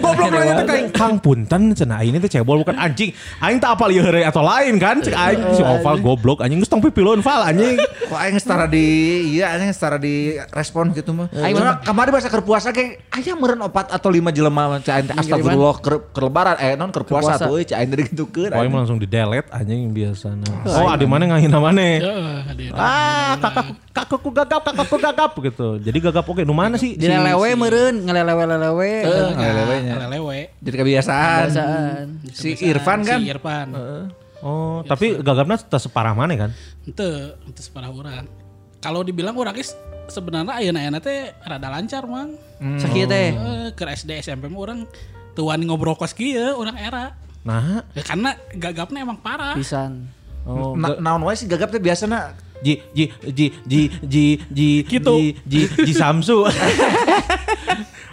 goblok lainnya tuh kayak Kang punten cenah ini tuh cebol bukan anjing aing tak apal ieu heureuy atau lain kan cek aing si Oval goblok anjing geus tong pipileun Val anjing kok aing setara di iya anjing setara di respon gitu mah kamari bahasa keur puasa ge aya meureun opat atau lima jelema cek aing astagfirullah keur lebaran eh non keur puasa tuh cek aing digitukeun aing langsung di delete anjing biasana oh adi mana ngahina mana ah kakak kakakku gagap, kakakku gagap gitu. Jadi gagap oke, nu mana sih? Dilelewe meureun, ngelelewe-lelewe. Heeh, ngelelewenya. Ngelelewe. Jadi kebiasaan. Kebiasaan. Si Irfan kan? Si Irfan. Heeh. Oh, tapi gagapna teu separah mana kan? Henteu, henteu separah urang. Kalau dibilang urang geus sebenarnya ayeuna-ayeuna teh rada lancar, Mang. Sakieu teh ke S D S M P mah urang tuan ngobrokos kieu urang era. Nah, ya karena gagapnya emang parah. Pisan. Oh, naon wae sih gagap teh biasana ji ji ji ji ji ji gitu. ji ji ji Samsu.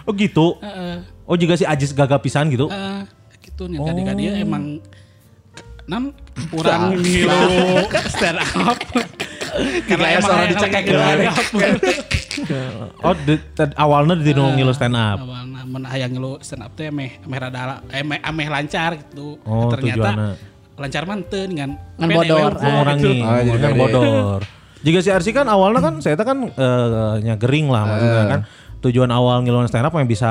Oh gitu. Uh, uh. Oh juga si Ajis gagap pisan gitu. Heeh. Uh, gitu nya tadi kan dia emang enam kurang gitu stand up. Karena ya seorang dicekek gitu. Oh di, tad, awalnya dino uh, ngilu stand up. Awalnya mun hayang ngilu stand up teh meh meh rada eh meh, ameh lancar gitu. Oh, ternyata tujuannya lancar manten kan. Ngan bodor ngurangi. Gitu. Oh, jadi kan bodor. Jika si Arsi kan awalnya kan saya kan uh, nya gering lah uh. maksudnya kan. Tujuan awal ngiluan stand up yang bisa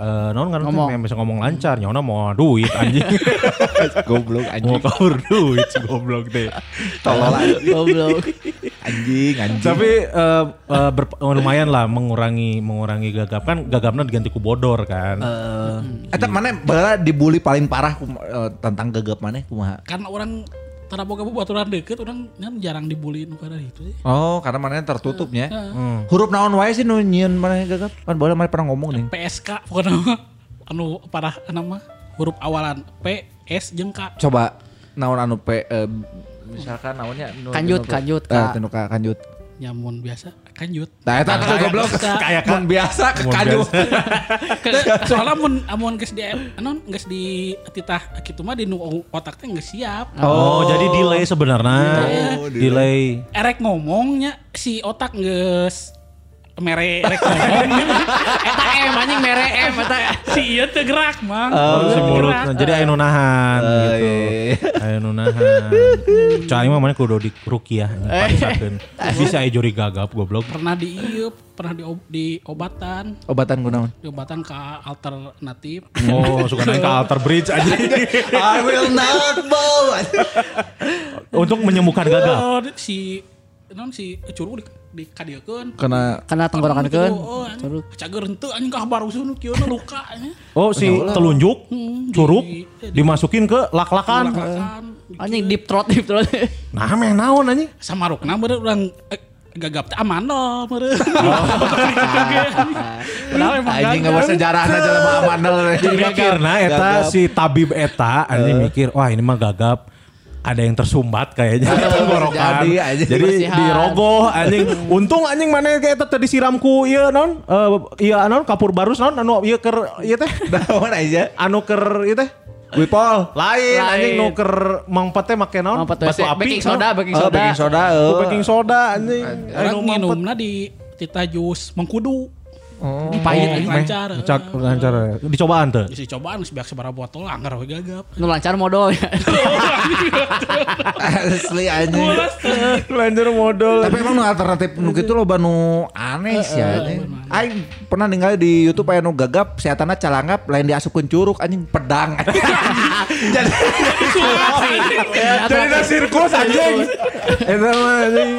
uh, naon kan yang bisa ngomong lancar nyauna mau duit anjing. Goblok anjing. Mau kabur duit goblok deh. Tolol goblok. Anjing anjing. Tapi uh, uh, ber- lumayan lah mengurangi mengurangi gagap kan gagapnya diganti ku bodor kan. Heeh. Uh, Eta mana bala dibully paling parah kum, uh, tentang gagap mana kumaha? Karena orang taraboga buat orang deket, orang jarang dibully karena itu sih. Oh, karena mananya tertutupnya. Uh, uh. Hmm. Huruf naon wae sih nu nyieun maneh gagap? Pan boleh maneh pernah ngomong nih. P S K pokona anu parah nama huruf awalan P S jeung K. Coba naon anu P eh, misalkan naonnya nu kanjut kanjut K. Teu kanjut. Nyamun biasa kanjut. Nah, eta teh goblok kayak mun biasa kanjut. Soalnya mun amun geus di anon geus di titah kitu mah di otak teh geus siap. Oh, oh, jadi delay sebenarnya. Oh, delay. Erek ngomongnya si otak geus mere erek ngomong. Eta em anjing mere em eta si ieu teu gerak, Mang. Oh, si mulutna. Jadi aya nu nahan gitu. Aya nu nahan. Cai mah maneh kudu dirukiah pasakeun. Bisa aya juri gagap goblok. Pernah di ieu, pernah di di obatan. Obatan kunaon? Di obatan ka alternatif. Oh, suka naik ka alter bridge aja. I will not bow. Untuk menyembuhkan gagap. Oh, si non si curug dikadiekeun karena karena tenggorokankeun curug cager henteu anjing kabar usun kieu na luka oh si telunjuk hmm, curug di, dimasukin ke lak-lakan anjing deep throat deep throat nah meh naon anjing samarukna beurang urang gagap teh amanol meureun padahal emang anjing enggak sejarahna jelema amanol mikirna eta si tabib eta anjing mikir wah ini mah gagap ada yang tersumbat kayaknya tenggorokan. Jadi, jadi dirogoh anjing. Untung anjing mana kayak tadi siramku ieu naon? Iya naon kapur barus naon anu ieu keur ieu teh. Naon aja? Anu keur ieu teh. Wipol. Lain anjing nu keur mangpet teh make naon? Batu api. Baking soda, baking soda. Baking soda. Baking soda anjing. Anu minumna di titah jus mengkudu. Oh, pahit lancar. Cak lancar. Dicobaan teh. Isi cobaan geus beak sabaraha botol anggar we gagap. Nu lancar modal ya. Asli anjing. Lancar modal. Tapi emang nu alternatif nu kitu loba nu aneh sih ya. Aing pernah ningali di YouTube aya nu gagap seatanna calangap lain diasupkeun curug anjing pedang. Jadi jadi sirkus anjing. Eta mah anjing.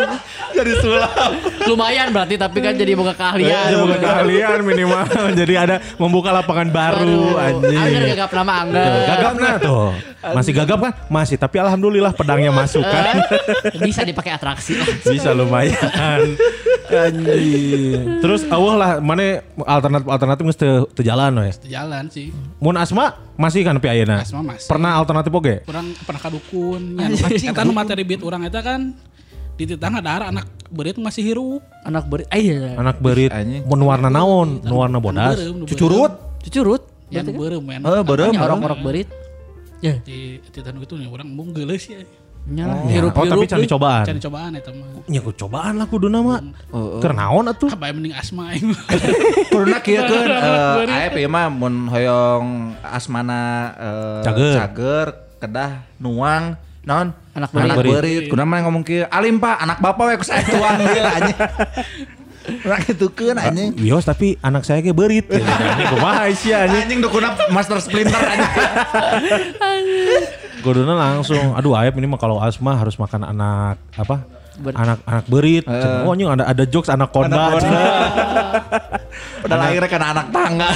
Jadi sulap. Lumayan berarti tapi kan jadi boga keahlian, boga keahlian. Kalian minimal jadi ada membuka lapangan baru anjing. Angger gagap nama angger. Gagap nah tuh. Masih gagap kan? Masih tapi alhamdulillah pedangnya masuk kan. Bisa dipakai atraksi. Bisa lumayan. Anjing. Terus awah lah mana alternatif-alternatif geus teu jalan we. Teu jalan sih. Mun Asma masih kan pi ayeuna. Asma masih. Pernah alternatif oge? Kurang pernah ka dukun nya. Eta nu materi beat urang eta kan di tetangga daerah anak berit masih hirup. Anak berit, ayo. Anak berit, mun warna naon, nu warna bodas. Cucurut, cucurut. Yang berem, yang berem. Orang-orang berit. Ya. Di tetangga itu nih orang mung geuleuh ya. Oh, hirup, oh tapi cari cobaan. Cari cobaan eta mah. Nya ku cobaan lah kuduna mah. Keur naon atuh? Kabeh mending Asma aing. Kuduna kieu keun aep ieu mah mun hoyong asmana cager kedah nuang naon anak berit kudu mah ngomong kieu alim Pak anak bapak we ku saetuan ieu anjing urang kitukeun anjing wios tapi anak saya ge berit kumaha sia anjing anjing dukuna master splinter anjing anjing kuduna langsung aduh aib ini mah kalau Asma harus makan anak apa berit. Anak anak berit. Uh. Oh nyung ada ada jokes anak konda. Padahal akhirnya kan anak tangga.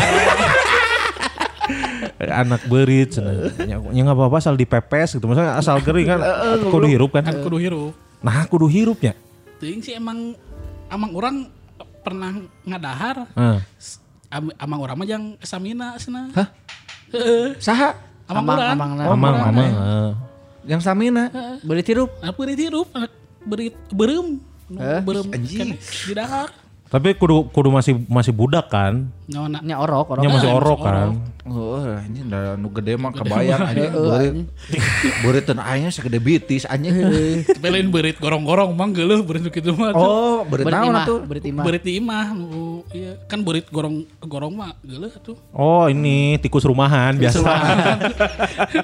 Anak berit cenanya. Nya enggak apa-apa asal dipepes gitu. Maksudnya asal gering kan kudu hirup kan. Kudu hirup. Nah, kudu hirupnya. Teuing sih emang amang orang pernah ngadahar. Heeh. Amang orang mah yang samina cenah. Hah? Heeh. Saha? Amang orang. Amang amang. Yang samina beurit hirup. Ah beurit hirup. Berit berem. Berem anjing. Didahar. Tapi kudu kudu masih masih budak kan? Nya nya orok, orok. Nya masih orok kan. Heeh, anjing da nu gede mah kebayang anjing beurit. Beurit teh aya segede bitis anjing. Belain beurit gorong-gorong mah geuleuh beurit kitu mah. Oh, beurit naon atuh? Beurit imah. Beurit imah. Iya, kan beurit gorong-gorong mah geuleuh atuh. Oh, ini tikus rumahan biasa.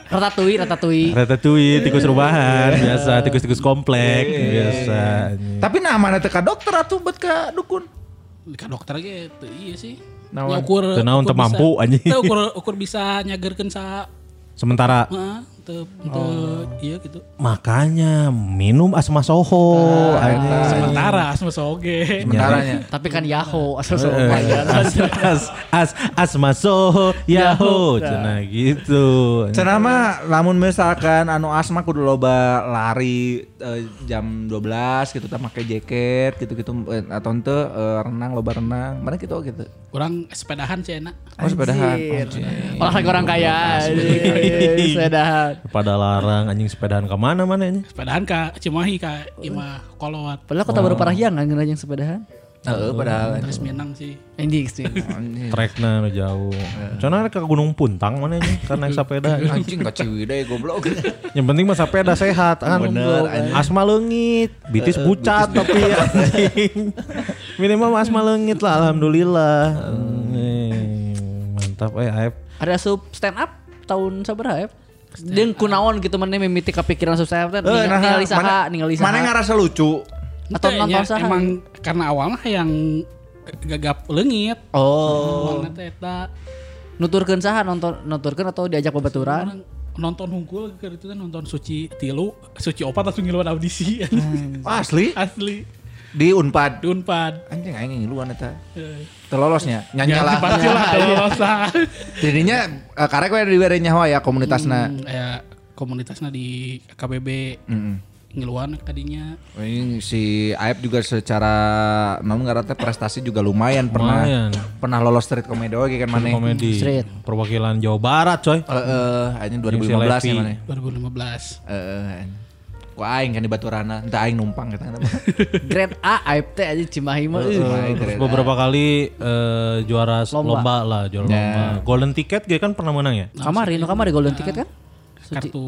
Ratatouille, ratatouille. Ratatouille tikus rumahan biasa, tikus-tikus komplek biasa. Tapi na mana teh ka dokter atuh bet ka dukun? Ke dokter ge teu ieu sih. Naon teu naon teu mampu anjing. Teu ukur ukur bisa nyageurkeun sa sementara. Heeh, teu teu ieu kitu. Makanya minum asma soho anjing. Uh, sementara asma soho ge. Sementaranya. Tapi kan yaho asma soho. As, as, as asma soho yaho cenah gitu. Cenah mah lamun misalkan anu asma kudu loba lari jam dua belas gitu tah make jaket gitu-gitu atau ente renang loba renang mana gitu gitu. Kurang sepedahan sih enak. Oh sepedahan. Olahraga orang kaya. Sepedahan. Pada larang anjing sepedahan ke mana-mana anjing. Sepedahan ka Cimahi ka Imah Kolowat. Padahal kota baru parahiang anjing anjing sepedahan. Heeh padahal. Terus Minang sih. Anjing sih. Trekna nu jauh. Cenah ke Gunung Puntang mana anjing kan naik sepeda. Anjing ka Ciwidey goblok. Yang penting mah sepeda sehat kan. Asma leungit, bitis pucat tapi anjing. Minimal asma leungit lah alhamdulillah. Mantap eh Aep. Ada sub stand up tahun sabaraha Aep? Deung kunaon gitu mana mimiti kepikiran sub stand up teh ningali saha ningali saha. Mana ngarasa lucu? Atau nonton saha? Emang karena awalnya yang gagap leungit. Oh. Mana teh eta nuturkeun saha nonton nuturkeun atau diajak babaturan? Nonton hungkul keur itu teh nonton Suci tilu, Suci opat langsung ngiluan audisi. Asli? Asli. Di Unpad. Di Unpad. Anjing aing ngiluan eta. Terlolosnya, nyanyalah. Terloloslah. Jadinya karek we di werenya hoa ya komunitasna. Ya komunitasna di K B B. Ngiluan kadinya. Si Aep juga secara namun ngarana prestasi juga lumayan pernah pernah lolos street comedy oge kan maneh. Street. Perwakilan Jawa Barat coy. Heeh, anjing dua ribu lima belas ya maneh. dua ribu lima belas. Heeh. Ku aing kan di Baturana, entah aing numpang katanya. Grade A, A F T aja Cimahi mah. Beberapa kali uh, juara lomba. lomba lah, juara yeah. lomba. Golden ticket dia kan pernah menang ya? Kamari, no kamari golden ticket kan? Kartu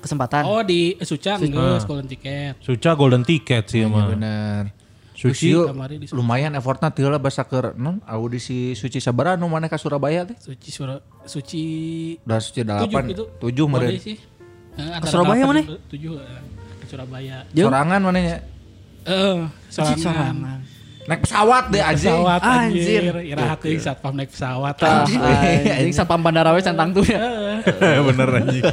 kesempatan. Oh di Suca ngeus golden ticket. Suca golden ticket sih mah. Bener. Suci lumayan effortna teu lah basa keur non audisi Suci sabaraha nu maneh ka Surabaya teh? Suci Surabaya. Suci udah Suci delapan tujuh meureun. Ke Surabaya mana? Tujuh ke Surabaya. Sorangan mana ya? Eh, sorangan. Naik pesawat deh anjing. Pesawat anjir. Iraha teuing satpam naik pesawat. Anjing satpam bandara we santang tuh ya. Bener anjing.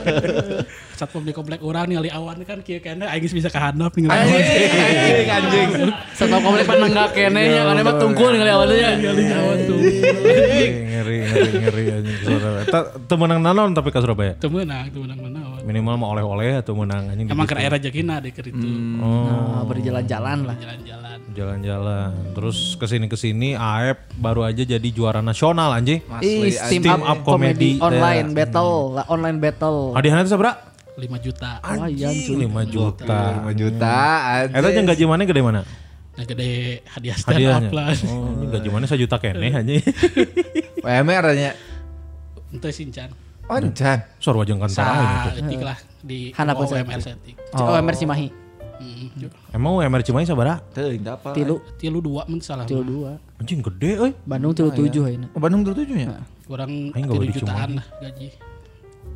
Satpam di komplek urang ningali awan kan kieu keneh aing bisa kahandap ningali awan. Anjing anjing. Satpam komplek panenggak keneh nya kana mah tungkul ningali awan nya. Ningali awan tuh. Ngeri ngeri ngeri anjing Surabaya. Teu meunang naon tapi ka Surabaya. Teu meunang, teu meunang naon. Minimal mah oleh-oleh atau menang anjing. Emang karena rezekina deh keur itu. Oh, berjalan-jalan lah. Jalan-jalan. Jalan-jalan. Terus kesini-kesini Aep baru aja jadi juara nasional anjing. Asli team up comedy online battle, online battle. Hadiahnya itu sabra? lima juta. Anjing lima juta. lima juta. Eta yang gaji mana gede mana? Yang gede hadiah stand up lah. Oh, gaji mana satu juta keneh anjing. W M R nya. Henteu sincan. Anjay. Sor wajeng kantara gitu. Etik lah di O U M R Setik. O U M R Cimahi. Emang O U M R Cimahi sabaraha? Teu dapal. tilu dua mun salah. tilu dua. Anjing gede euy. Bandung tilu tujuh ayeuna. Oh Bandung tilu tujuh nya. Kurang tujuh jutaan lah gaji.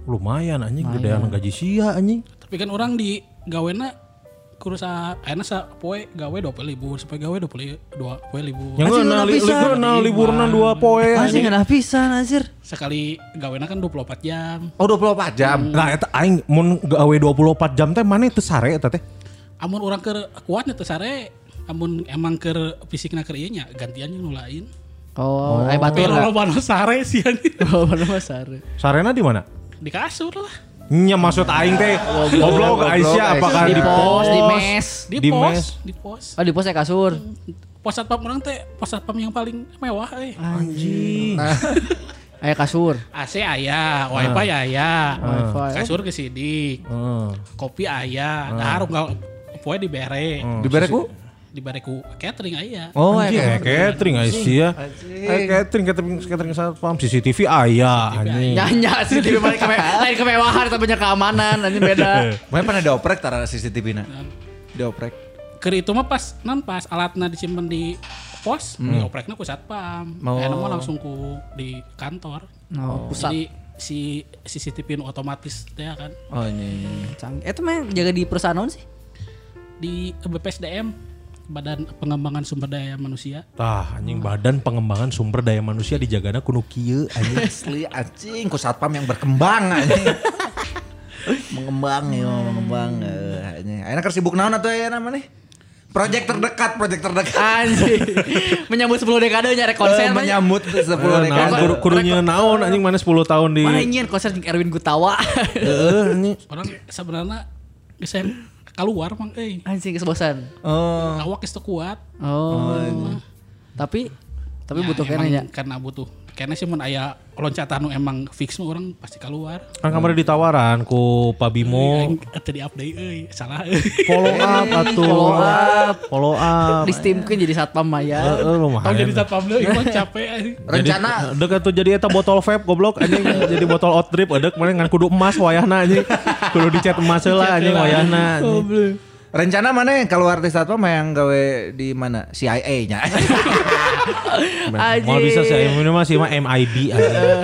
Lumayan anjing gedean gaji sia anjing. Tapi kan orang di gawena kurusa ayeuna sa poe gawe dua puluh ribu sampai gawe dua puluh dua ribu. Yang ngeunah libur nang liburna dua poe. Anjing ngeunah pisan anjir. Sekali gawena kan dua puluh empat jam. Oh dua puluh empat jam. Hmm. Nah eta aing mun gawe dua puluh empat jam teh maneh teu sare eta teh. amun orang keur kuatnya teh sare, amun emang keur fisikna keur ieu nya gantian nu lain. Oh, oh. Ai batur. Loba nu sare sieun. Loba nu sare. Sarena di mana? Di kasur lah. Nya maksud aing teh goblok Aisyah apakah di pos, di mes, di pos, di pos. Oh, di pos ya kasur. Pos satpam urang teh pos satpam yang paling mewah euy. Anjing. Aya kasur. A C aya, wifi aya. Kasur kesidik. Kopi aya, dahar enggak poe dibere. Dibere ku? Dibere ku catering aya. Oh, aya catering Aisyah. Aya catering catering catering satpam C C T V aya anjing. Nya C C T V mah lain kemewahan tapi nya keamanan anjing beda. Mane pernah dioprek tara C C T V-na? Dioprek. Keur itu mah pas nan pas alatna disimpen di pos, hmm. diopreknya ku satpam, oh. enak mah langsung ku di kantor. Oh. Jadi si C C T V otomatis teh kan. Oh ini, canggih. Eh itu mah jaga di perusahaan non sih? Di B P S D M, Badan Pengembangan Sumber Daya Manusia. Tah, anjing oh. Badan Pengembangan Sumber Daya Manusia dijagana kuno kieu anjing. Asli anjing, ku satpam yang berkembang anjing. Mengembang ya, hmm. mengembang anjing. Ayeuna keur sibuk naon atuh ayeuna mah nih? Proyek terdekat, proyek terdekat. Anjing. Menyambut sepuluh dekade nyare konser. Menyambut sepuluh dekade. Kurunya naon anjing mana sepuluh tahun di. Mana nyian konser jeung Erwin Gutawa. Heeh anjing. Orang sebenarnya geus keluar mang euy. Anjing geus bosan. Oh. Awak geus teu kuat. Oh. Tapi tapi butuh kene nya. Karena butuh. Kene sih mun aya loncatan nu emang fix mah orang pasti keluar. Kan kamari ditawaran ku Pak Bimo. Teu diupdate euy, salah euy. Follow up atuh. Follow up, follow up. Distimkeun jadi satpam maya. Heeh, lumayan. Tong jadi satpam deui mah capek anjing. Rencana deuk atuh jadi eta botol vape goblok anjing jadi botol out drip deuk mane ngan kudu emas wayahna anjing. Kudu dicet emas heula anjing wayahna. Rencana mana kalau artis satpam yang gawe di mana? C I A-nya. Mau bisa C I A ini masih mah M I B aja.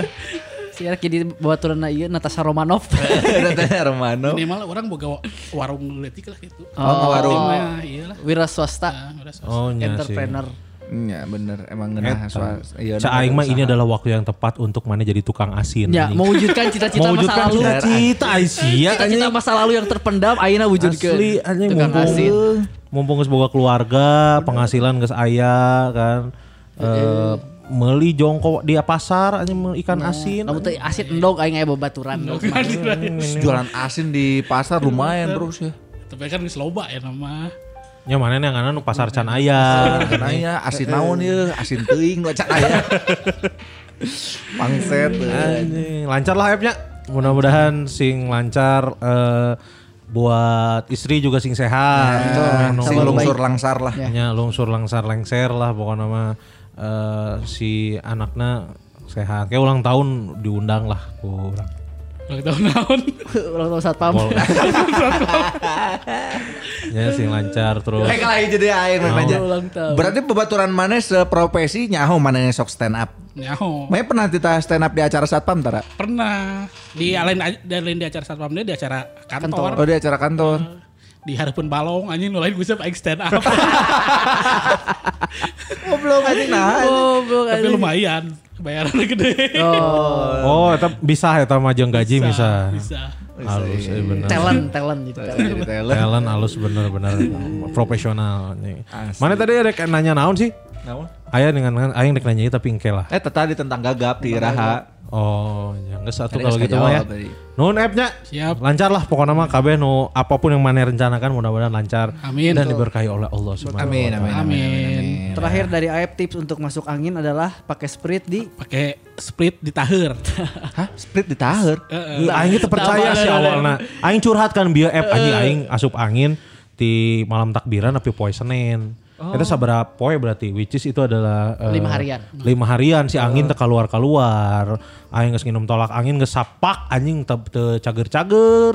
Siar jadi baturanna ieu Natasha Romanoff. Natasha Romanoff. Minimal orang boga warung letik lah gitu. Oh, warung mah iyalah. Wira swasta. Oh, entrepreneur. Ya bener emang ngeunah swasta. Ca aing mah ini adalah waktu yang tepat untuk mana jadi tukang asin. Ya, mewujudkan cita-cita masa lalu. Cita Aisyah kan cita masa lalu yang terpendam ayeuna wujudkeun. Asli anjing tukang asin. Mumpung geus boga keluarga, penghasilan geus aya kan. Eh meuli jongko di pasar anjing ikan asin. Lamun teh asin endog aing aya babaturan. Jualan asin di pasar lumayan terus ya. Tapi kan geus loba ya nama. Nya mana yang anu pasar can aya, can aya asin naon ieu, asin teuing gua can aya. Pangset anjing. Lancar lah app-nya. Mudah-mudahan sing lancar uh, buat istri juga sing sehat. Nah, nah, sing lungsur langsar lah. Nya lungsur langsar lengser lah pokoknya mah uh, si anakna sehat. Kayak ulang tahun diundang lah ku urang. Ulang tahun naon? Ulang tahun satpam. Ya sing lancar terus. Kayak lain jadi air aja. Berarti babaturan maneh seprofesi nyaho manehna sok stand up. Nyaho. Mane pernah tita stand up di acara satpam tara? Pernah. Di lain lain di acara satpam dia di acara kantor. Oh, di acara kantor. Di hareupun balong anjing nu lain gusep aing stand up. Goblok anjing nah. Goblok anjing. Tapi lumayan. Bayarannya gede. Oh, oh tapi bisa ya sama jeung gaji bisa. Bisa. Halus ya benar. Talent, talent gitu. Talent, talent halus benar-benar profesional nih. Mana tadi ada yang nanya naon sih? Naon? Aya dengan aing rek nanya tapi engke lah. Eh tadi tentang gagap di Raha. Oh, ya geus satu kalau gitu mah ya. Nuhun app-nya. Siap. Lancar lah pokoknya mah kabeh nu apapun yang maneh rencanakan mudah-mudahan lancar amin, dan diberkahi oleh Allah Subhanahu wa taala. Amin, amin, amin. Terakhir dari Aep tips untuk masuk angin adalah pakai sprit di pakai sprit di taheur. Hah? Sprit di taheur? Heeh. Aing terpercaya sih awalna. Aing curhatkan bieu Aep anjing aing asup angin di malam takbiran tapi poe Senin. Oh. Itu sabara poe berarti, which is itu adalah uh, lima harian. Lima harian si angin oh. teh keluar keluar, aing geus nginum tolak angin geus sapak anjing teu te cager cager,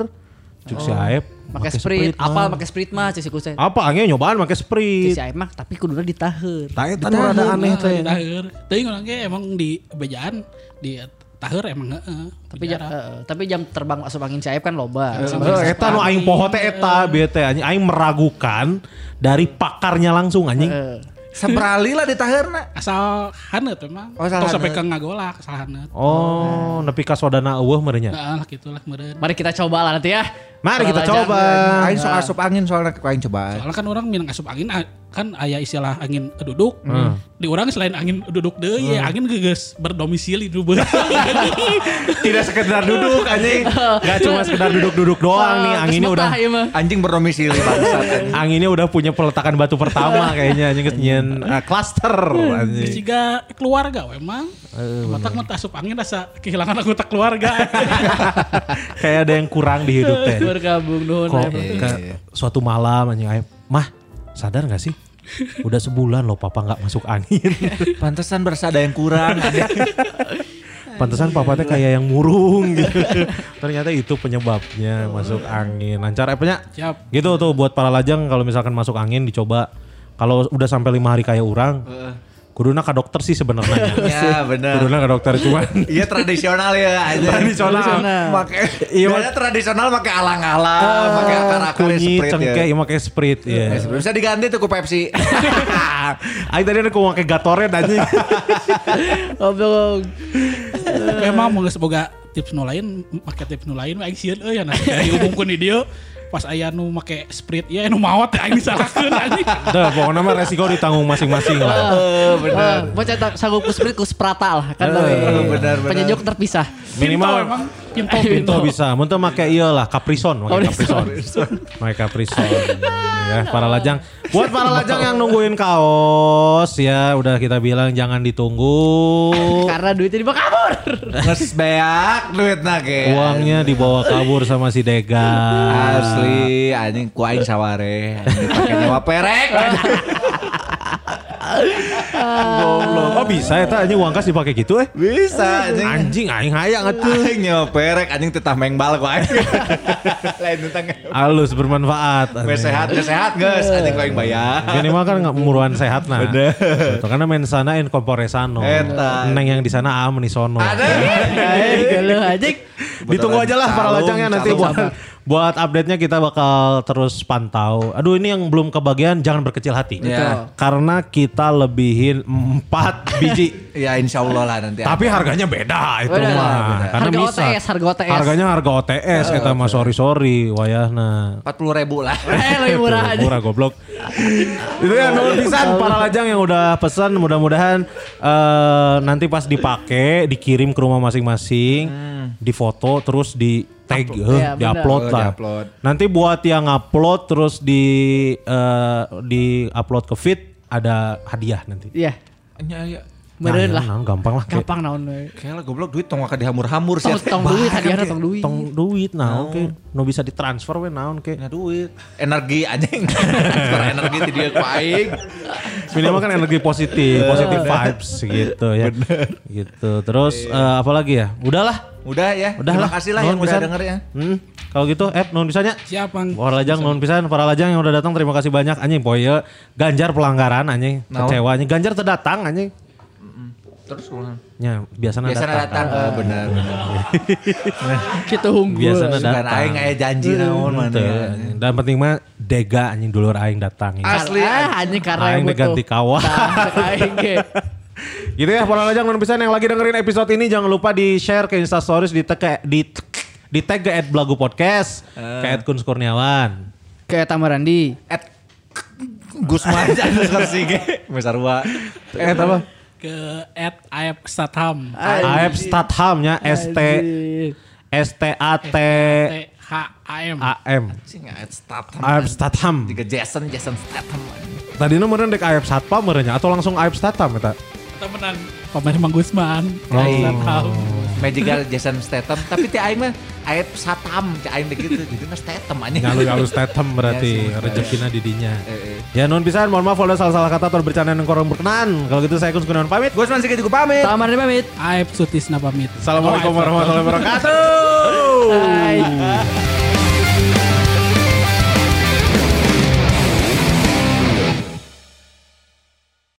cuk oh. si Aep. Pakai sprit, apa pakai sprit mah cik si kucing? Apa angin nyobaan pakai sprit? Si Aep mah tapi kuduna ditaheur. Tah eta rada aneh teh. Ditaheur, teuing urang ge emang di bejaan di taheur emang heeh. Tapi jam, uh, tapi jam terbang asup angin si Aep kan loba. Heeh, eta nu aing poho teh eta, bieu teh anjing aing meragukan dari pakarnya langsung anjing. Uh, Seberali lah ditaherna. Asal hanet emang. Oh, atau sampai ke ngagolak, asal hanet. Oh, nah. Nepi ka sodana eueuh meureunnya. Heeh, nah, kitulah meureun. Mari kita coba lah nanti ya. Mari kita coba. Aing sok asup angin soalnya aing coba. Soalnya kan orang minang asup angin kan aya istilah angin duduk. Hmm. Di orang selain angin duduk deui, hmm. angin geus berdomisili duduk. Tidak sekedar duduk anjing. Enggak cuma sekedar duduk-duduk doang nih, anginnya udah anjing berdomisili bangsat. Anginnya udah punya peletakan batu pertama kayaknya anjing nyen klaster anjing. Siga keluarga we emang. Matak mata asup angin rasa kehilangan anggota keluarga. Kayak ada yang kurang di hidup teh. Bergabung nuhun suatu malam anjing Aep. Mah, sadar enggak sih? Udah sebulan loh papa enggak masuk angin. Pantesan berasa ada yang kurang. Pantesan papanya kayak yang murung gitu. Ternyata itu penyebabnya oh. masuk angin. Lancar Aepnya. Siap. Gitu tuh buat para lajang kalau misalkan masuk angin dicoba. Kalau udah sampai lima hari kayak urang. Uh. Kuduna ke dokter sih sebenarnya. Iya benar. Kuduna ke dokter cuman. Iya tradisional ya. Tradisional. Pakai. Iya tradisional pakai alang-alang, oh, pakai akar-akar kunyit, sprit cengkeh, ya. Pakai sprit. Iya. Yeah. Yeah. Bisa diganti tuh ke Pepsi. Ayo tadi aku pakai Gatorade aja. Oblong. Memang mau semoga tips nu lain, pakai tips nu lain, aing sieun euy. Dihubungkeun di dieu. Pas ayah nu make sprit ya nu maot ya aing disalahkeun anjing. Duh, pokoknya mah resiko ditanggung masing-masing lah. Heeh, benar. Maca sanggup ku sprit ku Sprata lah kan. Heeh, benar benar. Penyejuk terpisah. Minimal emang pintu pintu bisa. Mun teu make ieu lah Capri Sun, make Capri Sun. Make Capri Sun. Ya, para lajang. Buat para lajang yang nungguin kaos ya udah kita bilang jangan ditunggu karena duitnya dibawa kabur. Nges beak duitna ge. Uangnya dibawa kabur sama si Degas. Asli, anjing kuaing saware, pakai nyawa perek. Goblok. Oh bisa eta anjing uang kas dipake gitu eh? Bisa anjing. Anjing aing hayang atuh. Aing nyawa perek anjing teh tah mengbal ku aing. Lain utang. Alus bermanfaat. Wes sehat, sehat geus anjing ku aing bayar. Minimal kan muruan sehatna. Bener. Karena men sana en komporesano. Eta. Neng yang di sana a menisono. Aduh anjing. Ditunggu aja lah para lajangnya nanti buat Buat update-nya kita bakal terus pantau. Aduh ini yang belum kebagian jangan berkecil hati. Yeah. Karena kita lebihin empat biji. Ya insya Allah lah nanti. Tapi apa. Harganya beda itu beda, mah. Beda. Karena harga bisa. O T S, harga O T S. Harganya harga O T S oh, kita okay. mah sorry-sorry. Wayahna. empat puluh ribu lah. Eh lebih murah aja. Murah goblok. Itu ya nuhun pisan para lajang yang udah pesan. Mudah-mudahan uh, nanti pas dipakai dikirim ke rumah masing-masing. Hmm. Difoto terus di... tag, ya, diupload oh, lah. Di-upload. Nanti buat yang upload terus di uh, di upload ke feed ada hadiah nanti. Iya. Yeah. Ya, ya. Meren nah, lah. Nah, gampang lah. Gampang naon we. Kayaknya goblok duit tong akad dihamur-hamur sih. Tong duit hadiahna tong duit. Tong duit naon ke? Nu bisa ditransfer we naon ke? Nah duit. Energi anjing. Transfer energi di dia ku aing. Minimal kan energi positif, positive vibes gitu ya. Bener. Gitu. Terus uh, apa lagi ya? Udahlah. Udah ya. Udah terima kasih lah yang udah denger ya. Hmm. Kalau gitu Aep nuhun pisannya. Siap Bang. Para lajang nuhun pisan, para lajang yang udah datang terima kasih banyak anjing poe. Ganjar pelanggaran anjing. Kecewa anjing. Ganjar teu datang anjing. Terus ulang. Ya, biasanya, biasanya datang. datang. Oh, benar. Kita unggul. Biasanya datang. Aing aya janji naon maneh. Dan penting mah dega anjing dulur aing datang. Asli anjing karena aing ganti kawan. Aing ge. Gitu ya, para lajang nuhun pisan yang lagi dengerin episode ini jangan lupa di-share ke Insta Stories di tag di di tag ke et blagu podcast, ke et kunskurniawan, ke tamarandi, et gusman underscore sige. Mesarua. Eh apa? Ke at Aep Statham. Aep Statham nya S T S T A T H A M A M. Aep Statham. Aep Statham. Tiga Jason Jason Statham. Tadi nomornya dek Aep Satpam merenya atau langsung Aep Statham eta? Temenan pemain Mang Gusman. Aep Statham. Magical Jason Statham tapi ti aing mah Aep Satam ti aing gitu jadi mah Statham anjing. Galus-galus Statham berarti rezekina di dinya. Ya nuhun pisan mohon maaf kalau salah-salah kata atau bercanda yang kurang berkenan. Kalau gitu saya Gusman pamit. Gusman sih juga pamit. Taman Sari pamit. Aep Sutisna pamit. Assalamualaikum warahmatullahi wabarakatuh.